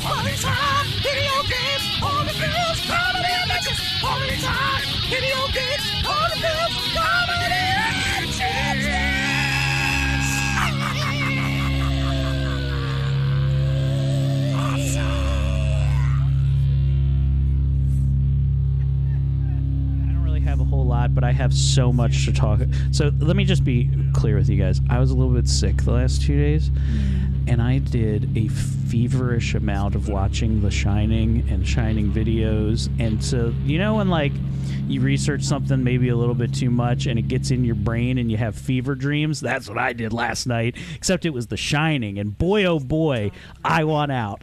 Quality Time, video games, all the girls, comedy and bitches. Quality Time, video games, all the girls, comedy and bitches. Lot, but I have so much to talk. So let me just be clear with you guys. I was a little bit sick the last 2 days, and I did a feverish amount of watching The Shining and Shining videos. And so, you know, when like you research something maybe a little bit too much and it gets in your brain and you have fever dreams, that's what I did last night, except it was The Shining, and boy, oh boy, I want out.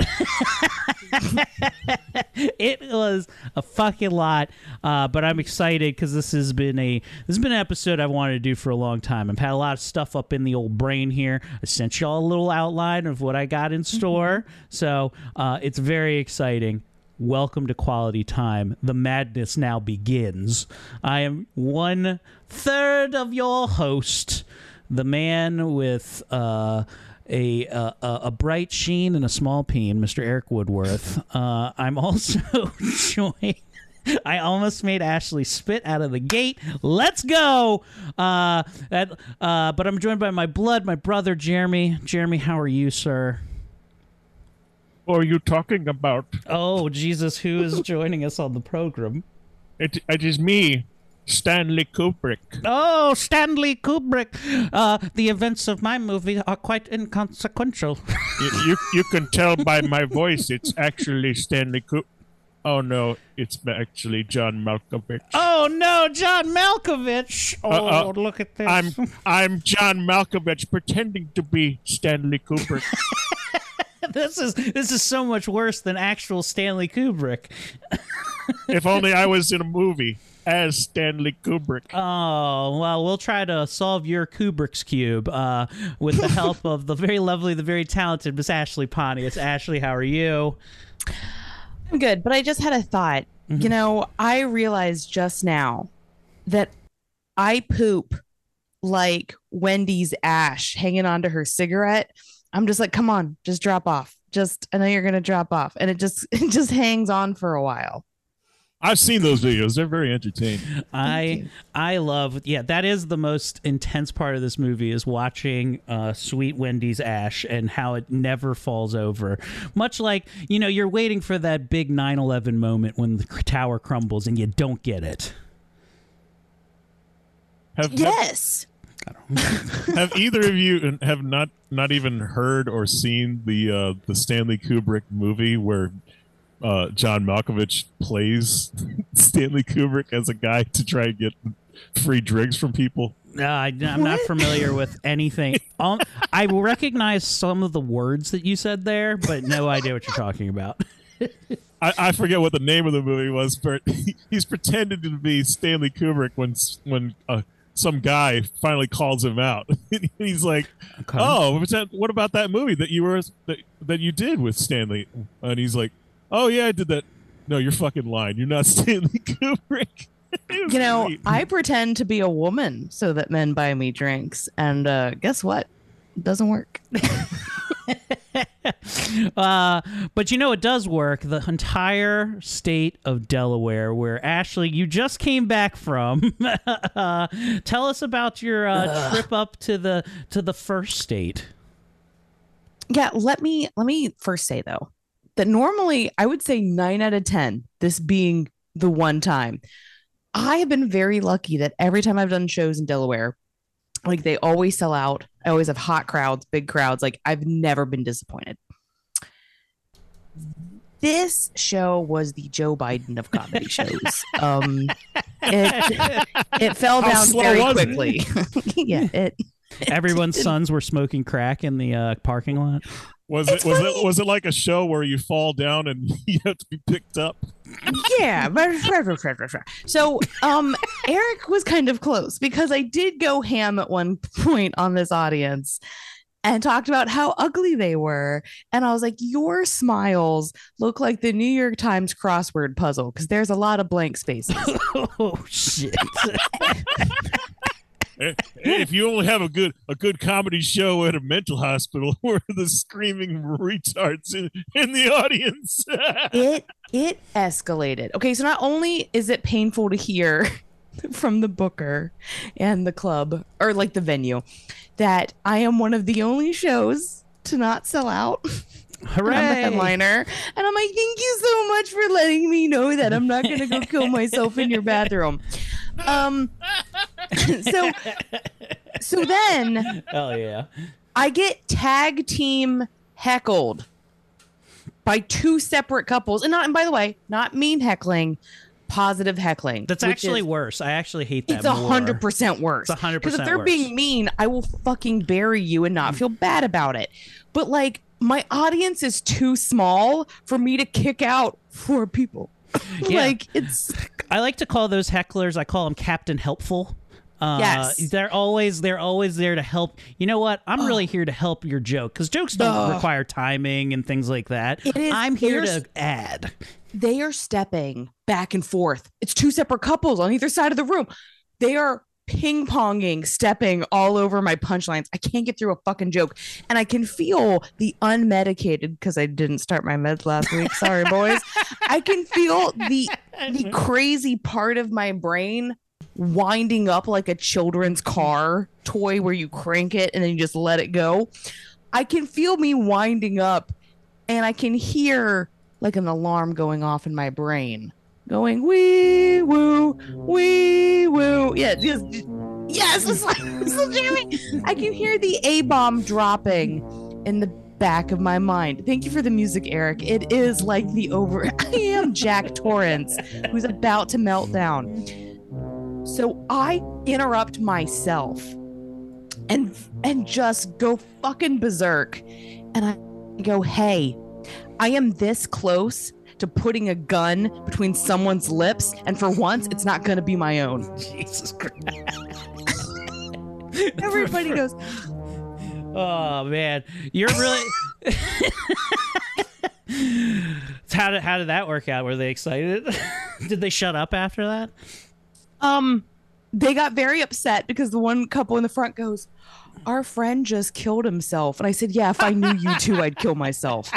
It was a fucking lot, but I'm excited because this has been an episode I've wanted to do for a long time. I've had a lot of stuff up in the old brain here. I sent y'all a little outline of what I got in store, so it's very exciting. Welcome to Quality Time. The madness now begins. I am 1/3 of your host, the man with a bright sheen and a small peen, Mr. Eric Woodworth. I'm also joined. I almost made Ashley spit out of the gate. Let's go! But I'm joined by my blood, my brother, Jeremy. Jeremy, how are you, sir? What are you talking about? Oh, Jesus, who is joining us on the program? It is me, Stanley Kubrick. Oh, Stanley Kubrick. The events of my movie are quite inconsequential. You can tell by my voice it's actually Stanley Kubrick. Oh, no, it's actually John Malkovich. Oh, no, John Malkovich. Oh, look at this. I'm John Malkovich pretending to be Stanley Kubrick. This is so much worse than actual Stanley Kubrick. If only I was in a movie as Stanley Kubrick. Oh, well, we'll try to solve your Kubrick's cube with the help of the very lovely, the very talented Miss Ashley Pontius. Ashley, how are you? I'm good, but I just had a thought. Mm-hmm. You know, I realized just now that I poop like Wendy's ash hanging onto her cigarette. I'm just like, come on, just drop off. I know you're going to drop off. And it just hangs on for a while. I've seen those videos. They're very entertaining. I love, yeah, that is the most intense part of this movie is watching Sweet Wendy's ash and how it never falls over. Much like, you know, you're waiting for that big 9/11 moment when the tower crumbles and you don't get it. Yes. I don't know. Have either of you not even heard or seen the Stanley Kubrick movie where John Malkovich plays Stanley Kubrick as a guy to try and get free drinks from people? No, I'm not familiar with anything. I recognize some of the words that you said there, but no idea what you're talking about. I forget what the name of the movie was, but he's pretended to be Stanley Kubrick when some guy finally calls him out. He's like, okay. Oh, what about that movie that you did with Stanley? And he's like, oh, yeah, I did that. No, you're fucking lying. You're not Stanley Kubrick. You know, great. I pretend to be a woman so that men buy me drinks. And guess what? It doesn't work. But you know it does work. The entire state of Delaware, where Ashley, you just came back from. Tell us about your trip up to the first state. Yeah, let me first say though that normally I would say 9 out of 10. This being the one time, I have been very lucky that every time I've done shows in Delaware, like they always sell out. I always have hot crowds, big crowds. Like I've never been disappointed. This show was the Joe Biden of comedy shows. It fell down very quickly. Yeah. Everyone's sons were smoking crack in the parking lot. Was it like a show where you fall down and you have to be picked up? Yeah. So Eric was kind of close, because I did go ham at one point on this audience and talked about how ugly they were. And I was like, your smiles look like the New York Times crossword puzzle, because there's a lot of blank spaces. Oh, shit. If you only have a good comedy show at a mental hospital where the screaming retards in the audience. It escalated. Okay, so not only is it painful to hear from the booker and the club, or like the venue, that I am one of the only shows to not sell out. Hooray. I'm the headliner. And I'm like, thank you so much for letting me know that I'm not going to go kill myself in your bathroom. So then, hell yeah, I get tag team heckled by two separate couples, and by the way, not mean heckling, positive heckling. That's actually worse. I actually hate that. It's 100% worse. It's 100% because if they're being mean, I will fucking bury you and not feel bad about it. But like, my audience is too small for me to kick out four people. Yeah. Like, it's. I like to call those hecklers, I call them Captain Helpful. Yes. They're always there to help. You know what? I'm really here to help your joke, because jokes don't require timing and things like that. I'm here to add. They are stepping back and forth. It's two separate couples on either side of the room. They are ping-ponging, stepping all over my punchlines. I can't get through a fucking joke. And I can feel the unmedicated, because I didn't start my meds last week. Sorry, boys. I can feel the crazy part of my brain winding up like a children's car toy where you crank it and then you just let it go. I can feel me winding up, and I can hear like an alarm going off in my brain. Going, wee woo, wee woo. Yeah, just, yes, it's like, so Jeremy, I can hear the A-bomb dropping in the back of my mind. Thank you for the music, Eric. It is like I am Jack Torrance, who's about to melt down. So I interrupt myself and just go fucking berserk. And I go, hey, I am this close to putting a gun between someone's lips, and for once, it's not going to be my own. Jesus Christ. Everybody goes, oh man, you're really. How did that work out? Were they excited? Did they shut up after that? They got very upset, because the one couple in the front goes, our friend just killed himself. And I said, yeah, if I knew you two, I'd kill myself.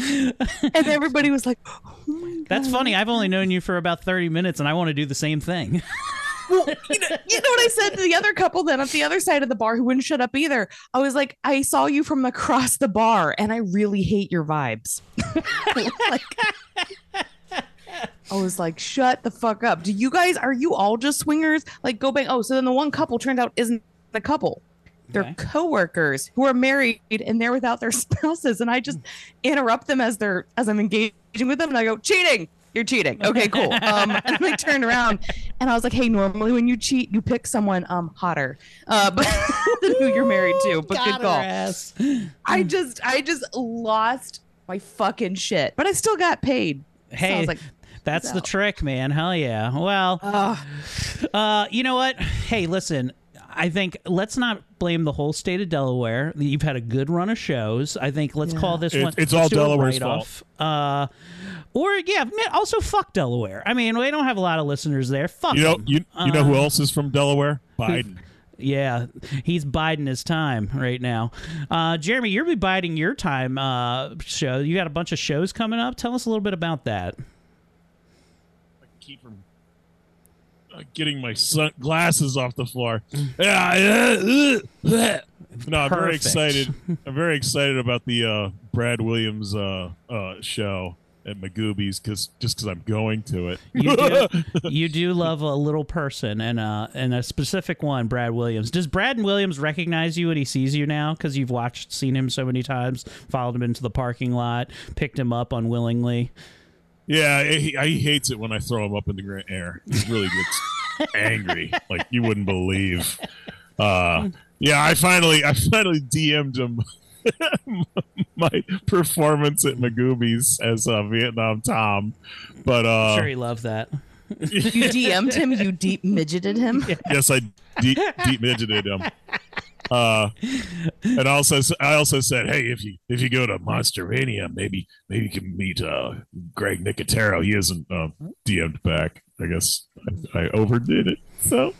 And everybody was like, oh my God. That's funny. I've only known you for about 30 minutes and I want to do the same thing. Well, you know what I said to the other couple then at the other side of the bar who wouldn't shut up either? I was like, I saw you from across the bar and I really hate your vibes. I was like, shut the fuck up. Are you all just swingers? Like, go bang. Oh, so then the one couple turned out isn't a couple. They're coworkers who are married and they're without their spouses, and I just interrupt them as I'm engaging with them, and I go, cheating, you're cheating, okay, cool. And then I turned around and I was like, hey, normally when you cheat you pick someone hotter but than who you're married to, but good call. I just lost my fucking shit, but I still got paid. Hey, so I was like, that's the trick, man. Hell yeah. Well, you know what, hey, listen, I think let's not blame the whole state of Delaware. You've had a good run of shows. I think let's call this one. It's all Delaware's fault. Also fuck Delaware. I mean, we don't have a lot of listeners there. Fuck them. You know who else is from Delaware? Biden. Yeah, he's biding his time right now. Jeremy, you'll be biding your time show. You got a bunch of shows coming up. Tell us a little bit about that. I can keep from getting my glasses off the floor. No, I'm very excited. I'm very excited about the Brad Williams show. at McGoobie's just because I'm going to it. You do love a little person, and a specific one, Brad Williams. Does Brad Williams recognize you when he sees you now? Because you've seen him so many times, followed him into the parking lot, picked him up unwillingly. Yeah, he hates it when I throw him up in the air. He really gets angry, like you wouldn't believe. Yeah, I finally DM'd him my performance at McGoobie's as Vietnam Tom, but I'm sure he loved that. You DM'd him? You deep midgeted him? Yes, I deep midgeted him. And I also said, hey, if you go to Monster Mania, maybe you can meet Greg Nicotero. He isn't DM'd back. I guess I overdid it. So,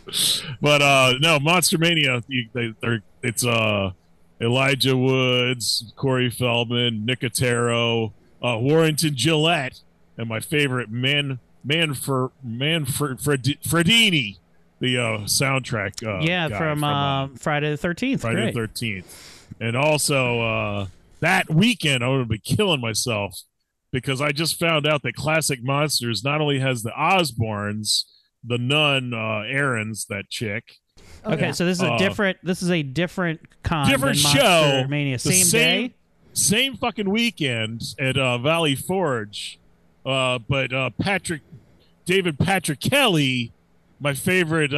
but no, Monster Mania. It's Elijah Woods, Corey Feldman, Nicotero, Warrington Gillette, and my favorite Manfredini. The soundtrack, from Friday the 13th. Friday the 13th, and also that weekend I would be killing myself because I just found out that Classic Monsters not only has the Osbournes, the nun, Erin's that chick. Okay, so this is a different. This is a different con. Different than show. Mania. Same day. Same fucking weekend at Valley Forge, but David Patrick Kelly. My favorite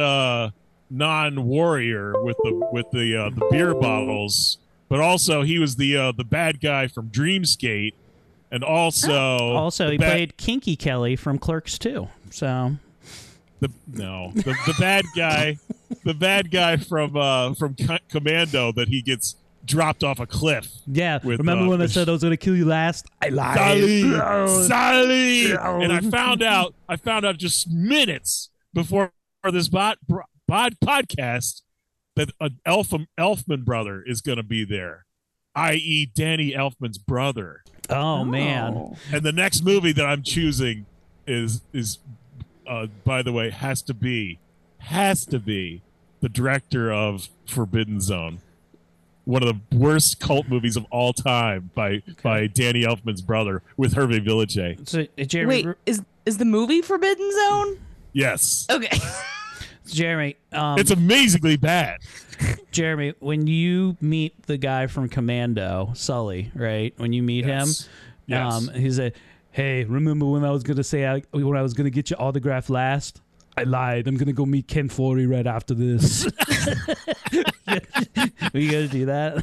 non-warrior with the beer bottles, but also he was the bad guy from Dreamscape, and also he played Kinky Kelly from Clerks 2. So the bad guy, the bad guy from Commando that he gets dropped off a cliff. Yeah, remember when they said I was going to kill you last? I lied, Sally. And I found out just minutes before this podcast that an Elfman brother is going to be there, i.e. Danny Elfman's brother. Oh, man. And the next movie that I'm choosing is by the way, has to be the director of Forbidden Zone, one of the worst cult movies of all time by Danny Elfman's brother with Hervé Villachet. So, Jeremy, wait, is the movie Forbidden Zone? Yes. Okay. Jeremy. It's amazingly bad. Jeremy, when you meet the guy from Commando, Sully, right? When you meet him, yes. He's like, hey, remember when I was going to say, when I was going to get your autograph last? I lied. I'm going to go meet Ken Foree right after this. Are you going to do that?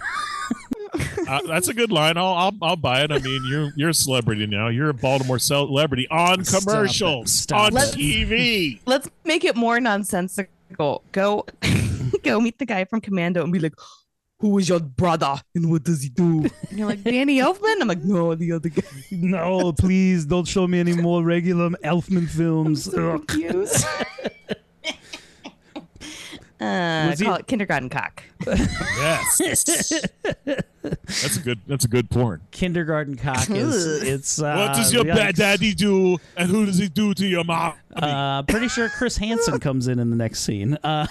That's a good line. I'll buy it. I mean, you're a celebrity now. You're a Baltimore celebrity on commercials, TV. Let's make it more nonsensical. Go meet the guy from Commando and be like, who is your brother and what does he do? And you're like, Danny Elfman? I'm like, no, the other guy. No, please don't show me any more regular Elfman films. I'm so confused. Call it kindergarten cock. Yes, that's a good porn. Kindergarten cock is what does your bad daddy do, and who does he do to your mom? Pretty sure Chris Hansen comes in the next scene. Our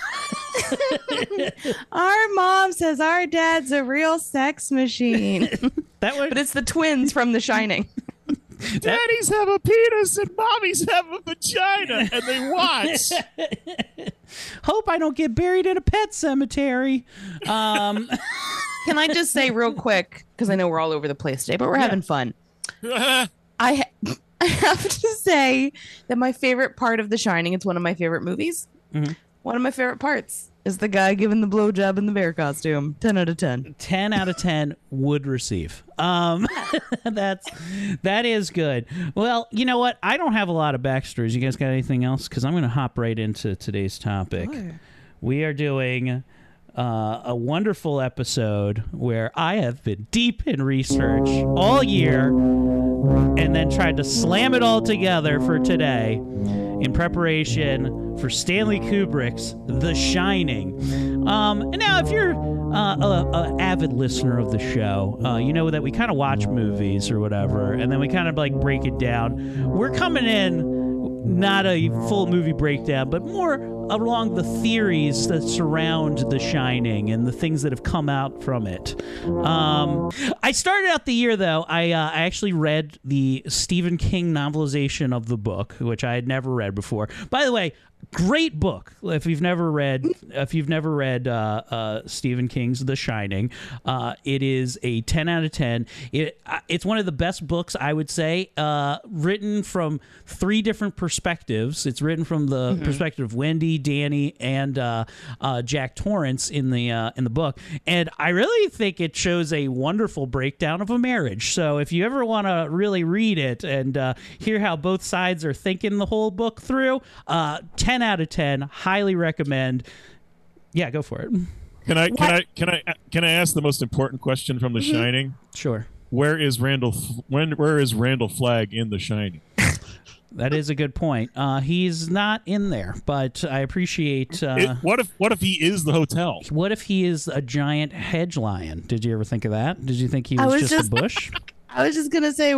mom says our dad's a real sex machine. But it's the twins from The Shining. Daddies have a penis and mommies have a vagina, and they watch. Hope I don't get buried in a pet cemetery. Can I just say real quick, because I know we're all over the place today, but we're having fun. I have to say that my favorite part of The Shining, it's one of my favorite movies. Mm-hmm. One of my favorite parts is the guy giving the blowjob in the bear costume. 10 out of 10. 10 out of 10 would receive. That is good. Well, you know what? I don't have a lot of backstories. You guys got anything else? Because I'm going to hop right into today's topic. Oh. We are doing a wonderful episode where I have been deep in research all year and then tried to slam it all together for today. In preparation for Stanley Kubrick's The Shining. And now, if you're an avid listener of the show, you know that we kind of watch movies or whatever, and then we kind of like break it down. We're coming in not a full movie breakdown, but more along the theories that surround The Shining and the things that have come out from it. I started out the year, though, I actually read the Stephen King novelization of the book, which I had never read before. By the way, great book. If you've never read Stephen King's The Shining, it is a 10 out of 10. It's one of the best books, I would say, written from three different perspectives. It's written from the perspective of Wendy, Danny, and Jack Torrance in the book. And I really think it shows a wonderful breakdown of a marriage. So if you ever want to really read it and hear how both sides are thinking the whole book through, 10 out of 10, highly recommend. Yeah, go for it. Can I ask the most important question from The Shining? Sure. Where is Randall Flagg in The Shining? That is a good point. He's not in there, but I appreciate. What if he is the hotel? What if he is a giant hedge lion? Did you ever think of that? Did you think he was just a bush? I was just gonna say,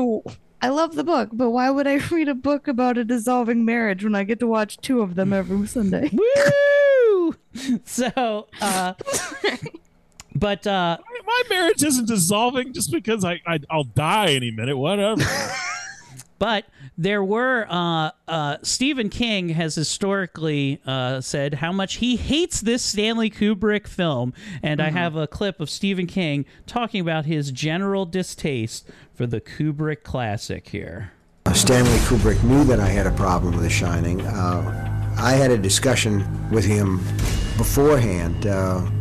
I love the book, but why would I read a book about a dissolving marriage when I get to watch two of them every Sunday? Woo! So, but my marriage isn't dissolving just because I'll die any minute. Whatever. But there were Stephen King has historically said how much he hates this Stanley Kubrick film, and I have a clip of Stephen King talking about his general distaste for the Kubrick classic here. Stanley Kubrick knew that I had a problem with The Shining. I had a discussion with him beforehand.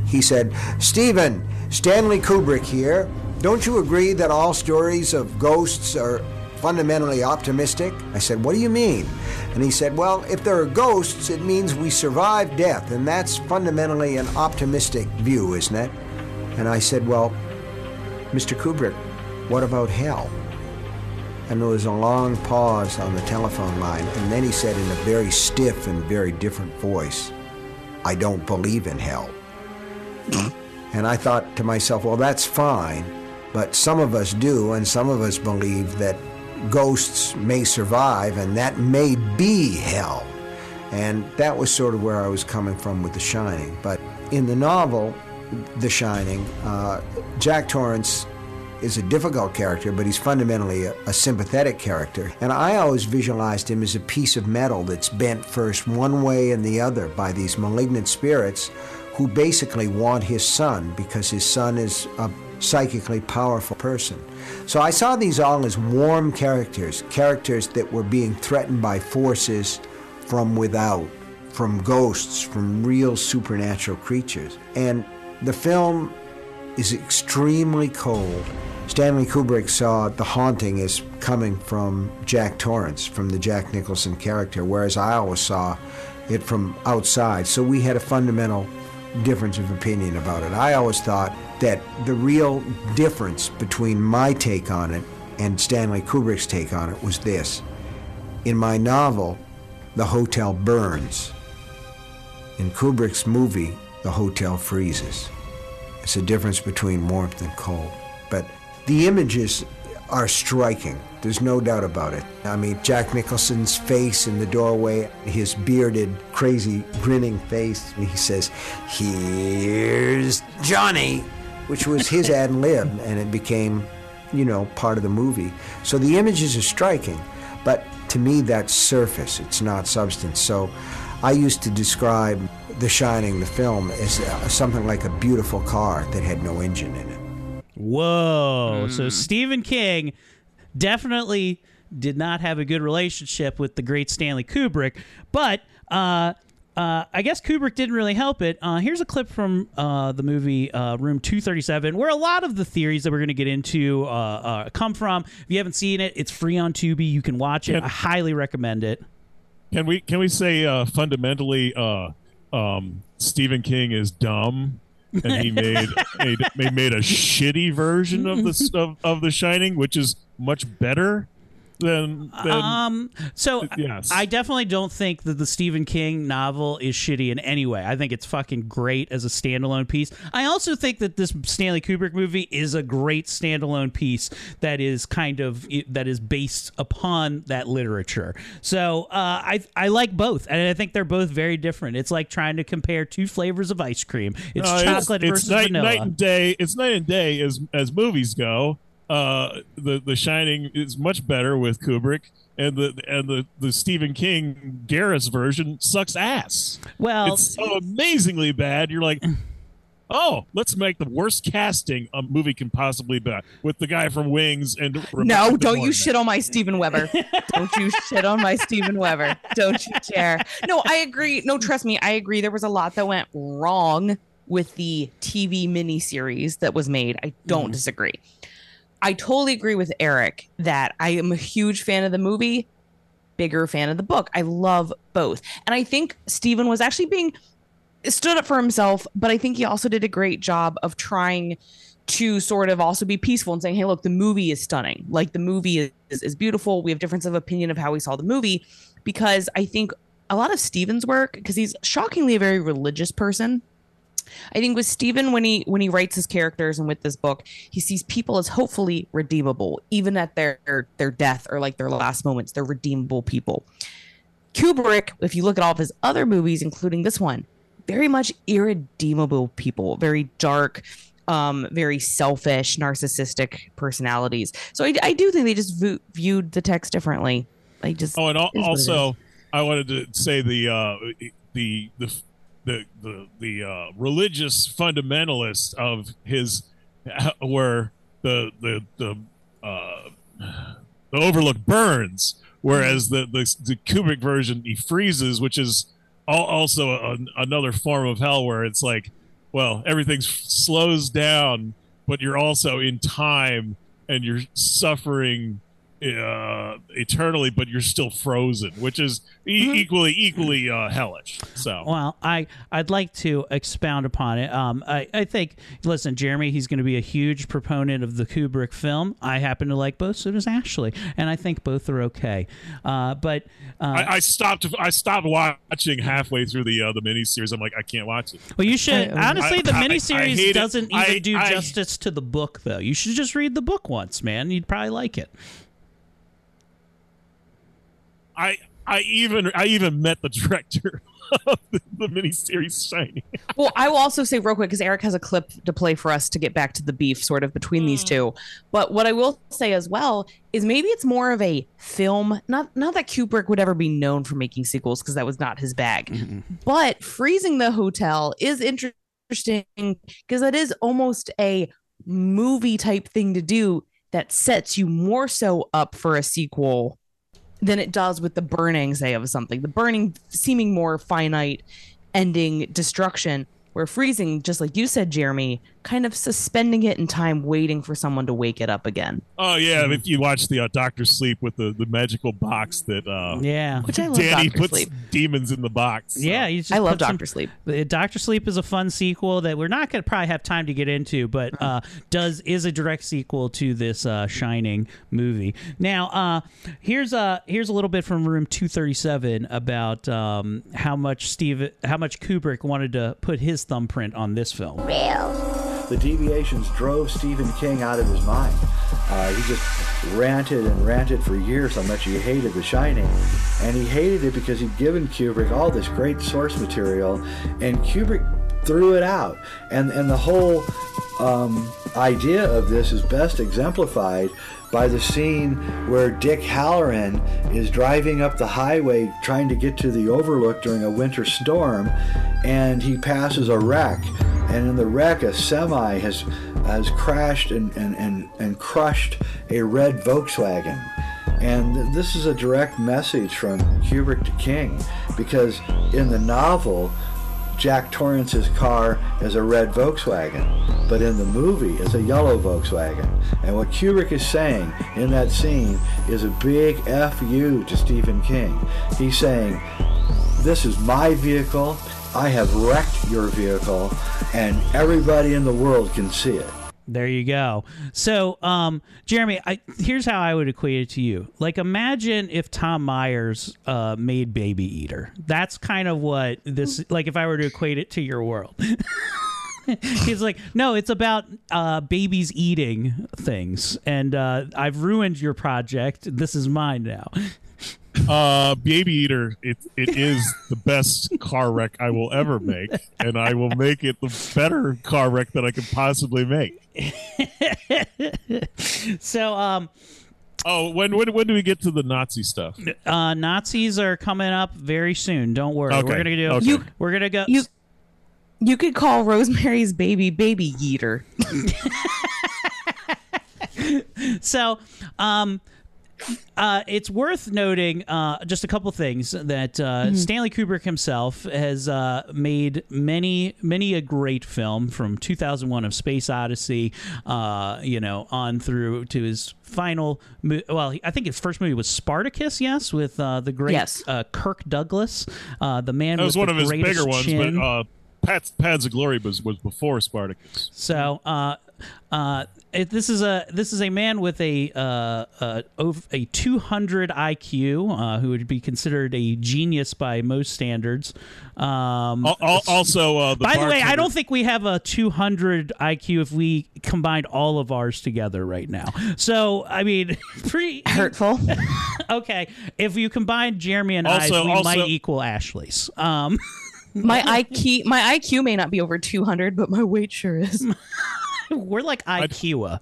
He said, "Stephen, Stanley Kubrick here. Don't you agree that all stories of ghosts are fundamentally optimistic?" I said, "What do you mean?" And he said, "Well, if there are ghosts, it means we survive death, and that's fundamentally an optimistic view, isn't it?" And I said, "Well, Mr. Kubrick, what about hell?" And there was a long pause on the telephone line, and then he said in a very stiff and very different voice, "I don't believe in hell." And I thought to myself, well, that's fine, but some of us do, and some of us believe that ghosts may survive, and that may be hell. And that was sort of where I was coming from with The Shining. But in the novel, The Shining, Jack Torrance is a difficult character, but he's fundamentally a sympathetic character. And I always visualized him as a piece of metal that's bent first one way and the other by these malignant spirits who basically want his son because his son is a psychically powerful person. So I saw these all as warm characters, characters that were being threatened by forces from without, from ghosts, from real supernatural creatures. And the film is extremely cold. Stanley Kubrick saw the haunting as coming from Jack Torrance, from the Jack Nicholson character, whereas I always saw it from outside. So we had a fundamental difference of opinion about it. I always thought that the real difference between my take on it and Stanley Kubrick's take on it was this. In my novel, the hotel burns. In Kubrick's movie, the hotel freezes. It's a difference between warmth and cold. But the images are striking. There's no doubt about it. I mean, Jack Nicholson's face in the doorway, his bearded, crazy, grinning face. He says, "Here's Johnny," which was his ad lib, and it became, part of the movie. So the images are striking, but to me, that's surface. It's not substance. So I used to describe The Shining, the film, as something like a beautiful car that had no engine in it. Whoa. So Stephen King definitely did not have a good relationship with the great Stanley Kubrick, but I guess Kubrick didn't really help it. Here's a clip from the movie Room 237, where a lot of the theories that we're going to get into come from. If you haven't seen it, it's free on Tubi. You can watch it. I highly recommend it. Can we say fundamentally Stephen King is dumb? And he made a shitty version of The Shining, which is much better. Then yes. I definitely don't think that the Stephen King novel is shitty in any way. I think it's fucking great as a standalone piece. I also think that this Stanley Kubrick movie is a great standalone piece that is kind of based upon that literature. So I like both, and I think they're both very different. It's like trying to compare two flavors of ice cream. It's chocolate versus vanilla. Night and day. It's night and day as movies go. The Shining is much better with Kubrick, and the Stephen King Garris version sucks ass. Well, it's so amazingly bad. You're like, oh, let's make the worst casting a movie can possibly be with the guy from Wings and Rebecca. No, don't you shit on my Steven Weber. Don't you shit on my Steven Weber. Don't you care? No, I agree. No, trust me, I agree. There was a lot that went wrong with the TV miniseries that was made. I don't disagree. I totally agree with Eric that I am a huge fan of the movie, bigger fan of the book. I love both. And I think Stephen was actually stood up for himself, but I think he also did a great job of trying to sort of also be peaceful and saying, hey, look, the movie is stunning. Like, the movie is beautiful. We have difference of opinion of how we saw the movie, because I think a lot of Stephen's work, because he's shockingly a very religious person. I think with Stephen, when he writes his characters and with this book, he sees people as hopefully redeemable, even at their death or like their last moments. They're redeemable people. Kubrick, if you look at all of his other movies, including this one, very much irredeemable people, very dark, very selfish, narcissistic personalities. So I do think they just viewed the text differently. Oh, and also I wanted to say the religious fundamentalists of his were the Overlook burns, whereas the Kubrick version, he freezes, which is also another form of hell where it's like, well, everything slows down, but you're also in time and you're suffering eternally, but you're still frozen, which is equally hellish. So, well, I'd like to expound upon it. I think, listen, Jeremy, he's going to be a huge proponent of the Kubrick film. I happen to like both, so does Ashley, and I think both are okay. But I stopped watching halfway through the miniseries. I'm like, I can't watch it. Well, you should honestly. The miniseries doesn't even do justice to the book, though. You should just read the book once, man. You'd probably like it. I even met the director of the miniseries Shining. Well, I will also say real quick, because Eric has a clip to play for us to get back to the beef sort of between these two. But what I will say as well is maybe it's more of a film. Not that Kubrick would ever be known for making sequels, because that was not his bag. Mm-mm. But freezing the hotel is interesting, because that is almost a movie type thing to do that sets you more so up for a sequel than it does with the burning, say, of something. The burning seeming more finite, ending destruction, where freezing, just like you said, Jeremy, kind of suspending it in time, waiting for someone to wake it up again. Oh, yeah. If you watch the Doctor Sleep with the magical box that which I love. Danny Dr. puts Sleep. Demons in the box. So. Yeah. I love Doctor Sleep. Doctor Sleep is a fun sequel that we're not going to probably have time to get into, but is a direct sequel to this Shining movie. Now, here's a little bit from Room 237 about how much Kubrick wanted to put his thumbprint on this film. The deviations drove Stephen King out of his mind. He just ranted and ranted for years how much he hated The Shining. And he hated it because he'd given Kubrick all this great source material, and Kubrick threw it out. And the whole idea of this is best exemplified by the scene where Dick Halloran is driving up the highway trying to get to the Overlook during a winter storm, and he passes a wreck. And in the wreck, a semi has crashed and crushed a red Volkswagen. And this is a direct message from Kubrick to King, because in the novel, Jack Torrance's car is a red Volkswagen, but in the movie, it's a yellow Volkswagen. And what Kubrick is saying in that scene is a big F you to Stephen King. He's saying, this is my vehicle, I have wrecked your vehicle, and everybody in the world can see it. There you go. So, Jeremy, here's how I would equate it to you. Like, imagine if Tom Myers made Baby Eater. That's kind of what this... Like, if I were to equate it to your world. He's like, no, it's about babies eating things. And I've ruined your project. This is mine now. Baby Eater, it is the best car wreck I will ever make, and I will make it the better car wreck that I could possibly make. So, oh, when do we get to the Nazi stuff? Nazis are coming up very soon. Don't worry, okay. We're gonna do. Okay. We're gonna go. You could call Rosemary's Baby Baby Eater. So, it's worth noting just a couple things that Stanley Kubrick himself has made many a great film, from 2001 of Space Odyssey, on through to his final I think his first movie was Spartacus, yes, with the great Kirk Douglas, the man with the greatest chin. That was one of his bigger ones, but Paths of Glory was before Spartacus. So this is a man with a 200 IQ who would be considered a genius by most standards. Also, by the way, I don't think we have a 200 IQ if we combined all of ours together right now. So I mean, pretty hurtful. Okay, if you combine Jeremy and I, we might equal Ashley's. My IQ may not be over 200, but my weight sure is. We're like IKEA.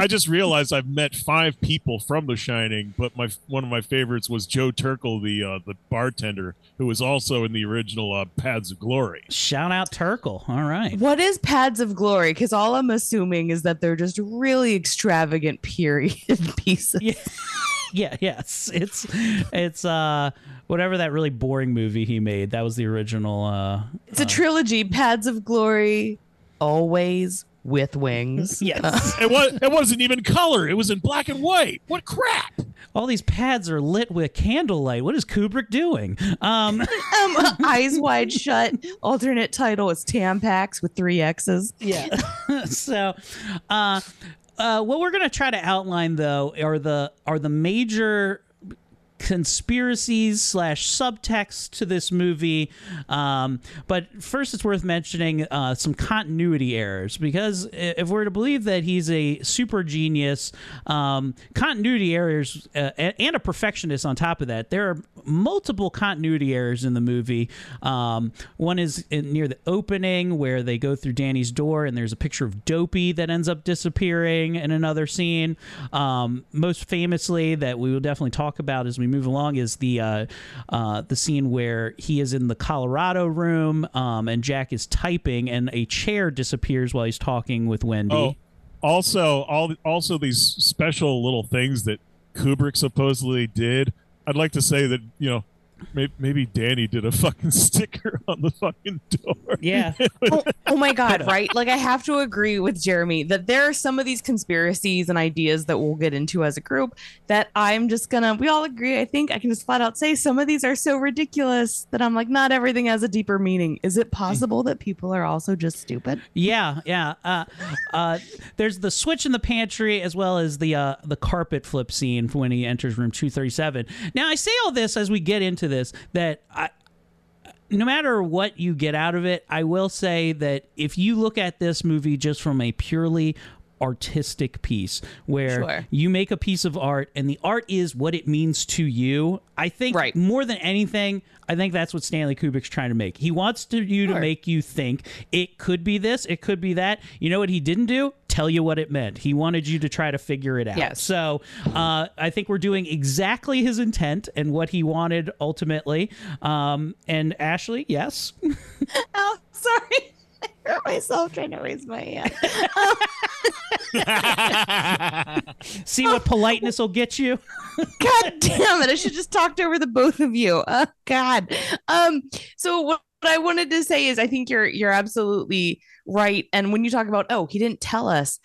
I just realized I've met 5 people from The Shining, but one of my favorites was Joe Turkel, the bartender, who was also in the original Paths of Glory. Shout out Turkel. All right. What is Paths of Glory? Because all I'm assuming is that they're just really extravagant period pieces. Yeah. Yeah, yes. It's whatever that really boring movie he made. That was the original. It's a trilogy. Paths of Glory, always with wings. Yes. It wasn't even color. It was in black and white. What crap? All these pads are lit with candlelight. What is Kubrick doing? Eyes Wide Shut. Alternate title is Tampax with 3 X's. Yeah. So... what we're going to try to outline, though, are the major conspiracies / subtext to this movie. But first, it's worth mentioning some continuity errors, because if we're to believe that he's a super genius, continuity errors and a perfectionist on top of that, there are multiple continuity errors in the movie. One is near the opening, where they go through Danny's door and there's a picture of Dopey that ends up disappearing in another scene. Most famously, that we will definitely talk about as we move along, is the scene where he is in the Colorado room and Jack is typing and a chair disappears while he's talking with Wendy. Oh, also these special little things that Kubrick supposedly did. I'd like to say that, maybe Danny did a fucking sticker on the fucking door. Yeah. Oh my God, right? Like, I have to agree with Jeremy that there are some of these conspiracies and ideas that we'll get into as a group that I'm just gonna, we all agree, I think I can just flat out say some of these are so ridiculous that I'm like, not everything has a deeper meaning. Is it possible that people are also just stupid? Yeah, yeah. There's the switch in the pantry, as well as the carpet flip scene when he enters room 237. Now, I say all this as we get into this, that no matter what you get out of it, I will say that if you look at this movie just from a purely artistic piece, where you make a piece of art and the art is what it means to you, I think more than anything, I think that's what Stanley Kubrick's trying to make. He wants to make you think it could be this, it could be that. You know what he didn't do? Tell you what it meant. He wanted you to try to figure it out. Yes. So I think we're doing exactly his intent and what he wanted ultimately. And Ashley, yes? Oh, sorry. I hurt myself trying to raise my hand. See what politeness will get you? God damn it. I should just talked over the both of you. Oh, God. So what I wanted to say is I think you're absolutely right. And when you talk about, oh, he didn't tell us,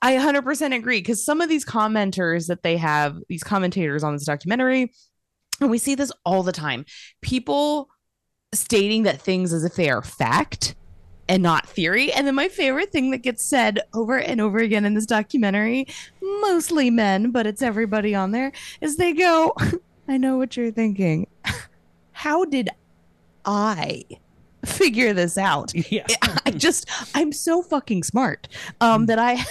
I 100% agree, because some of these commenters that they have, these commentators on this documentary, and we see this all the time, people stating that things as if they are fact. and not theory. And then my favorite thing that gets said over and over again in this documentary, mostly men, but it's everybody on there, is they go, I know what you're thinking. How did I figure this out? Yeah. I'm so fucking smart that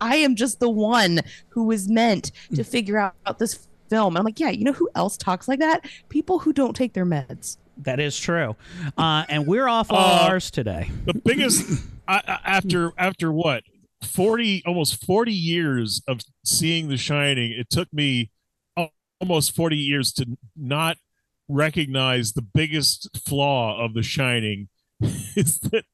I am just the one who was meant to figure out this film. And I'm like, yeah, you know who else talks like that? People who don't take their meds. That is true. And we're off all ours today. The biggest after what? 40, almost 40 years of seeing The Shining, it took me almost 40 years to not recognize the biggest flaw of The Shining is that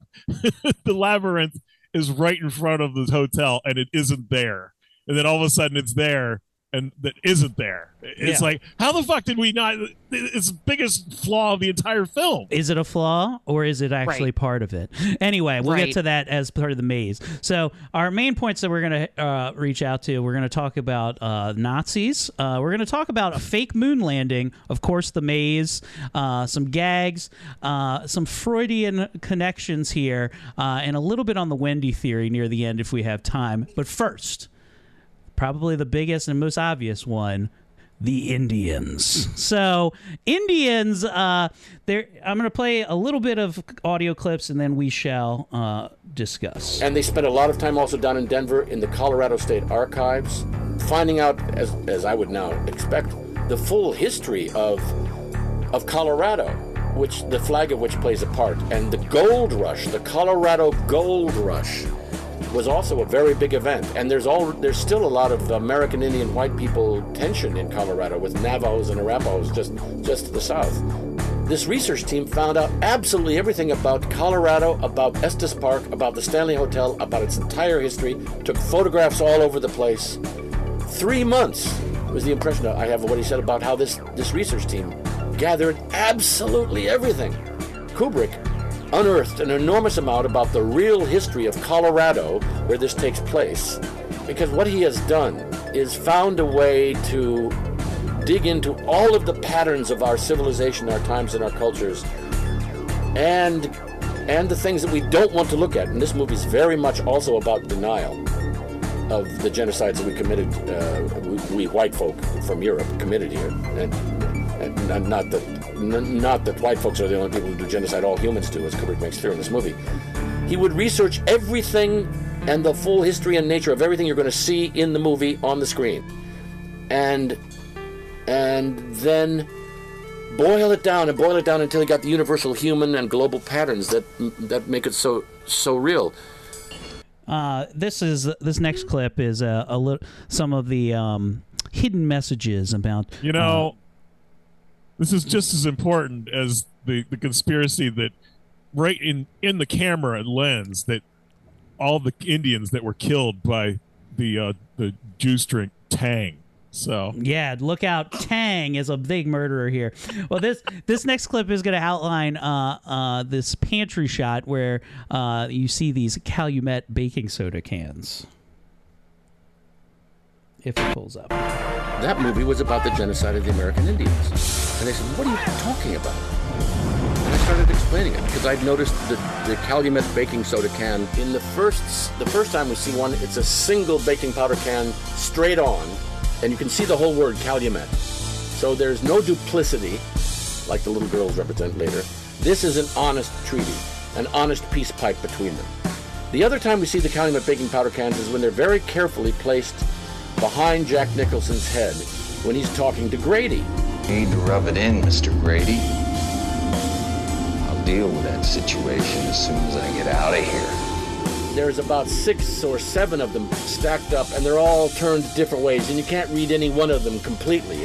the labyrinth is right in front of the hotel and it isn't there. And then all of a sudden it's there. And that isn't there. It's like, how the fuck did we not? It's the biggest flaw of the entire film. Is it a flaw or is it actually part of it? Anyway, we'll get to that as part of the maze. So our main points that we're going to reach out to, we're going to talk about Nazis. We're going to talk about a fake moon landing. Of course, the maze, some gags, some Freudian connections here, and a little bit on the Wendy theory near the end if we have time. But first, probably the biggest and most obvious one, the Indians. So Indians, I'm going to play a little bit of audio clips and then we shall discuss. And they spent a lot of time also down in Denver in the Colorado State Archives, finding out, as I would now expect, the full history of Colorado, which the flag of which plays a part. And the gold rush, the Colorado gold rush, was also a very big event, and there's still a lot of American Indian white people tension in Colorado with Navajos and Arapahos just to the south. This research team found out absolutely everything about Colorado, about Estes Park, about the Stanley Hotel, about its entire history, took photographs all over the place. 3 months was the impression I have of what he said about how this research team gathered absolutely everything. Kubrick unearthed an enormous amount about the real history of Colorado where this takes place, because what he has done is found a way to dig into all of the patterns of our civilization, our times, and our cultures, and the things that we don't want to look at. And this movie is very much also about denial of the genocides that we committed, we white folk from Europe committed here. And not that white folks are the only people who do genocide, all humans do, as Kubrick makes clear in this movie. He would research everything and the full history and nature of everything you're going to see in the movie on the screen. And then boil it down until he got the universal human and global patterns that make it so real. This next clip is some of the hidden messages about... You know... This is just as important as the conspiracy that right in the camera lens that all the Indians that were killed by the juice drink Tang. So yeah, look out, Tang is a big murderer here. Well, this next clip is going to outline this pantry shot where you see these Calumet baking soda cans. If it pulls up. That movie was about the genocide of the American Indians. And I said, what are you talking about? And I started explaining it, because I'd noticed the Calumet baking soda can. In the first time we see one, it's a single baking powder can straight on, and you can see the whole word Calumet. So there's no duplicity, like the little girls represent later. This is an honest treaty, an honest peace pipe between them. The other time we see the Calumet baking powder cans is when they're very carefully placed behind Jack Nicholson's head when he's talking to Grady. Need to rub it in, Mr. Grady. I'll deal with that situation as soon as I get out of here. There's about 6 or 7 of them stacked up, and they're all turned different ways, and you can't read any one of them completely.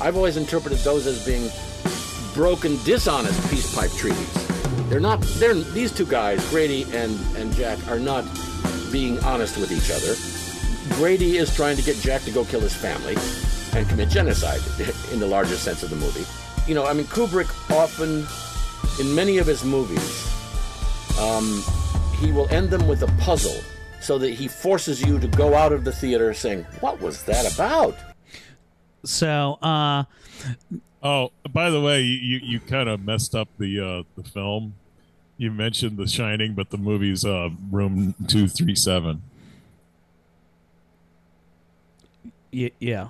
I've always interpreted those as being broken, dishonest peace pipe treaties. These two guys, Grady and Jack, are not being honest with each other. Grady is trying to get Jack to go kill his family and commit genocide in the larger sense of the movie. You know, I mean, Kubrick often, in many of his movies, he will end them with a puzzle so that he forces you to go out of the theater saying, what was that about? So, Oh, by the way, you kind of messed up the film. You mentioned The Shining, but the movie's Room 237. Yeah. Yeah,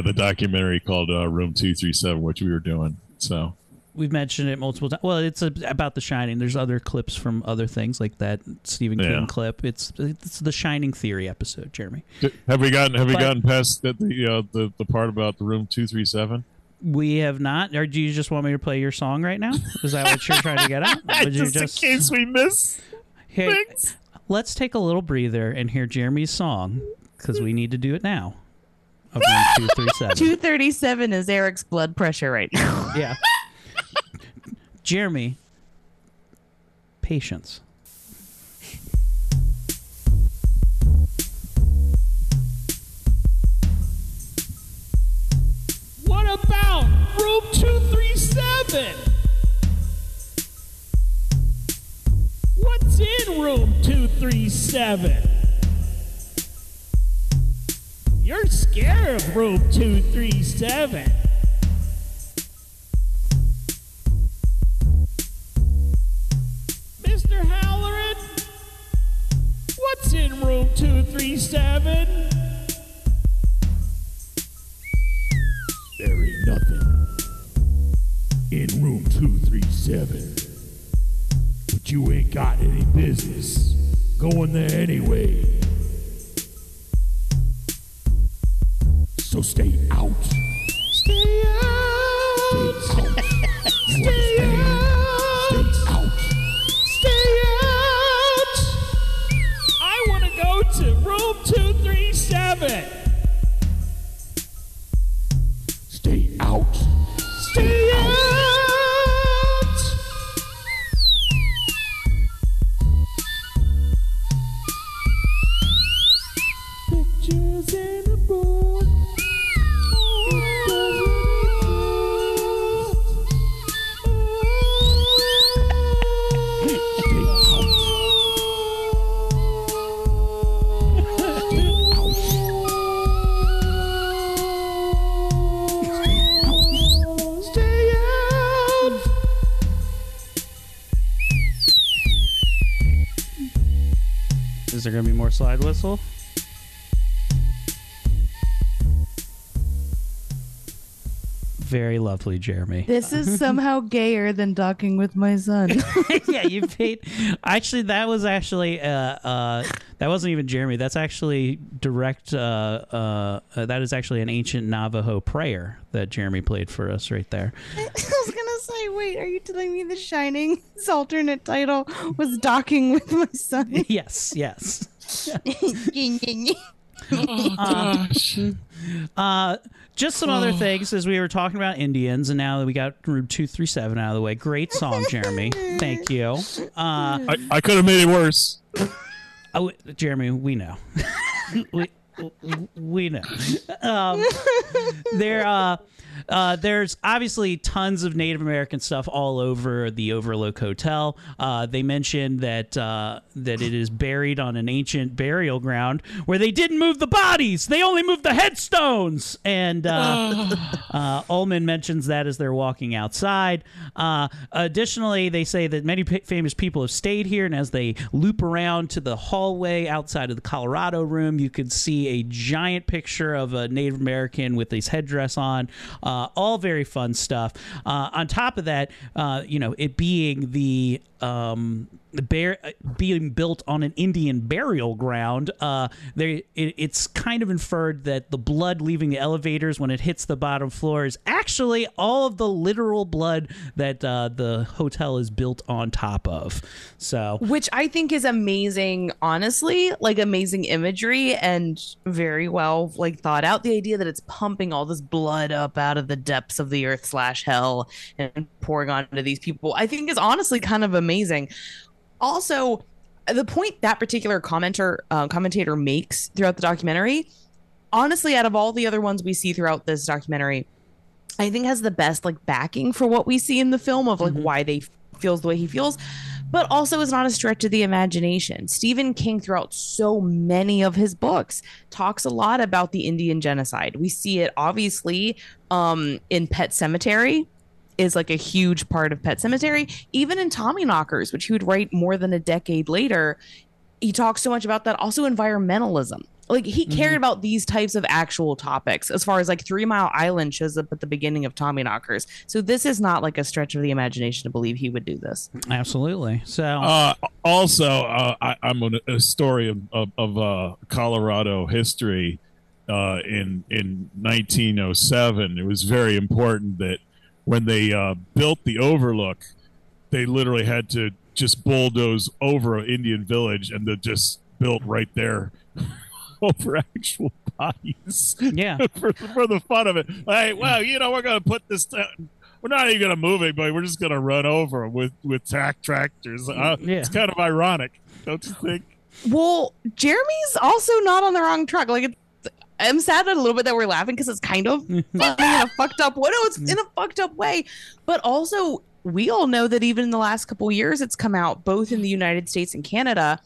the documentary called Room 237, which we were doing. So we've mentioned it multiple times. Well, it's about The Shining. There's other clips from other things like that Stephen King clip. It's the Shining Theory episode, Jeremy. Have we gotten past the part about the Room 237? We have not. Or do you just want me to play your song right now? Is that what you're trying to get at? Just in case we miss things. Let's take a little breather and hear Jeremy's song because we need to do it now. Of Room 237. 237 is Eric's blood pressure right now. Yeah. Jeremy, patience. What about Room 237? What's in Room 237? You're scared of Room 237. Mr. Halloran, what's in Room 237? There ain't nothing in Room 237, but you ain't got any business going there anyway. So stay out. Stay out. Stay out. Stay out. Stay out. Stay out. I want to go to Room 237. Stay out. Stay out. Pictures in a book. Is there going to be more slide whistle? Very lovely, Jeremy. This is somehow gayer than Talking with My Son. Yeah, you paid. Actually, that was that wasn't even Jeremy. That's actually direct. That is actually an ancient Navajo prayer that Jeremy played for us right there. I was gonna say, wait, are you telling me The Shining's alternate title was Docking with My Son? Yes. Just some other things as we were talking about Indians, and now that we got Room 237 out of the way. Great song, Jeremy. Thank you. I could have made it worse. Jeremy, we know. we know. There's obviously tons of Native American stuff all over the Overlook Hotel. They mentioned that it is buried on an ancient burial ground where they didn't move the bodies. They only moved the headstones. And Ullman mentions that as they're walking outside. Additionally, they say that many famous people have stayed here. And as they loop around to the hallway outside of the Colorado room, you could see a giant picture of a Native American with his headdress on. All very fun stuff. On top of that, it being being built on an Indian burial ground, it's kind of inferred that the blood leaving the elevators when it hits the bottom floor is actually all of the literal blood that the hotel is built on top of. So, which I think is amazing, honestly, like amazing imagery and very well like thought out. The idea that it's pumping all this blood up out of the depths of the earth / hell and pouring onto these people, I think is honestly kind of amazing. Also, the point that particular commentator makes throughout the documentary, honestly, out of all the other ones we see throughout this documentary, I think has the best like backing for what we see in the film of like why they feels the way he feels, but also is not a stretch of the imagination. Stephen King, throughout so many of his books, talks a lot about the Indian genocide. We see it obviously in Pet Sematary. is like a huge part of Pet Sematary. Even in Tommyknockers, which he would write more than a decade later, he talks so much about that. Also environmentalism. Like, he cared about these types of actual topics, as far as like 3 Mile Island shows up at the beginning of Tommyknockers. So this is not like a stretch of the imagination to believe he would do this. Absolutely. So I'm a historian of Colorado history. In 1907, it was very important that when they built the Overlook, they literally had to just bulldoze over an Indian village, and they just built right there over actual bodies. Yeah, for the fun of it. Like, well, you know, we're gonna put this. We're not even gonna move it, but we're just gonna run over with tack tractors. It's kind of ironic, don't you think? Well, Jeremy's also not on the wrong track. Like, I'm sad a little bit that we're laughing because it's kind of in a fucked up way. No, it's in a fucked up way. But also, we all know that even in the last couple of years, it's come out both in the United States and Canada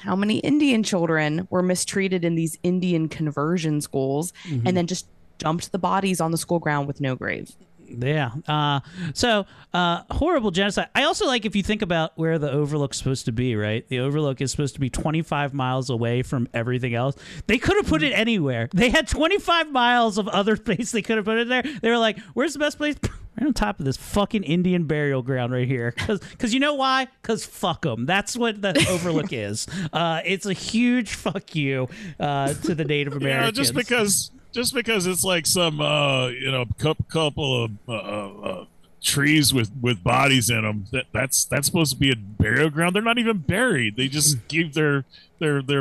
how many Indian children were mistreated in these Indian conversion schools and then just dumped the bodies on the school ground with no grave. Yeah. So horrible genocide. I also like, if you think about where the Overlook's supposed to be, right? The Overlook is supposed to be 25 miles away from everything else. They could have put it anywhere. They had 25 miles of other place they could have put it there. They were like, where's the best place? Right on top of this fucking Indian burial ground right here. Because you know why? Because fuck them. That's what the Overlook is. It's a huge fuck you to the Native Americans. Yeah, just because it's like some, couple of trees with bodies in them, that's supposed to be a burial ground. They're not even buried. They just give their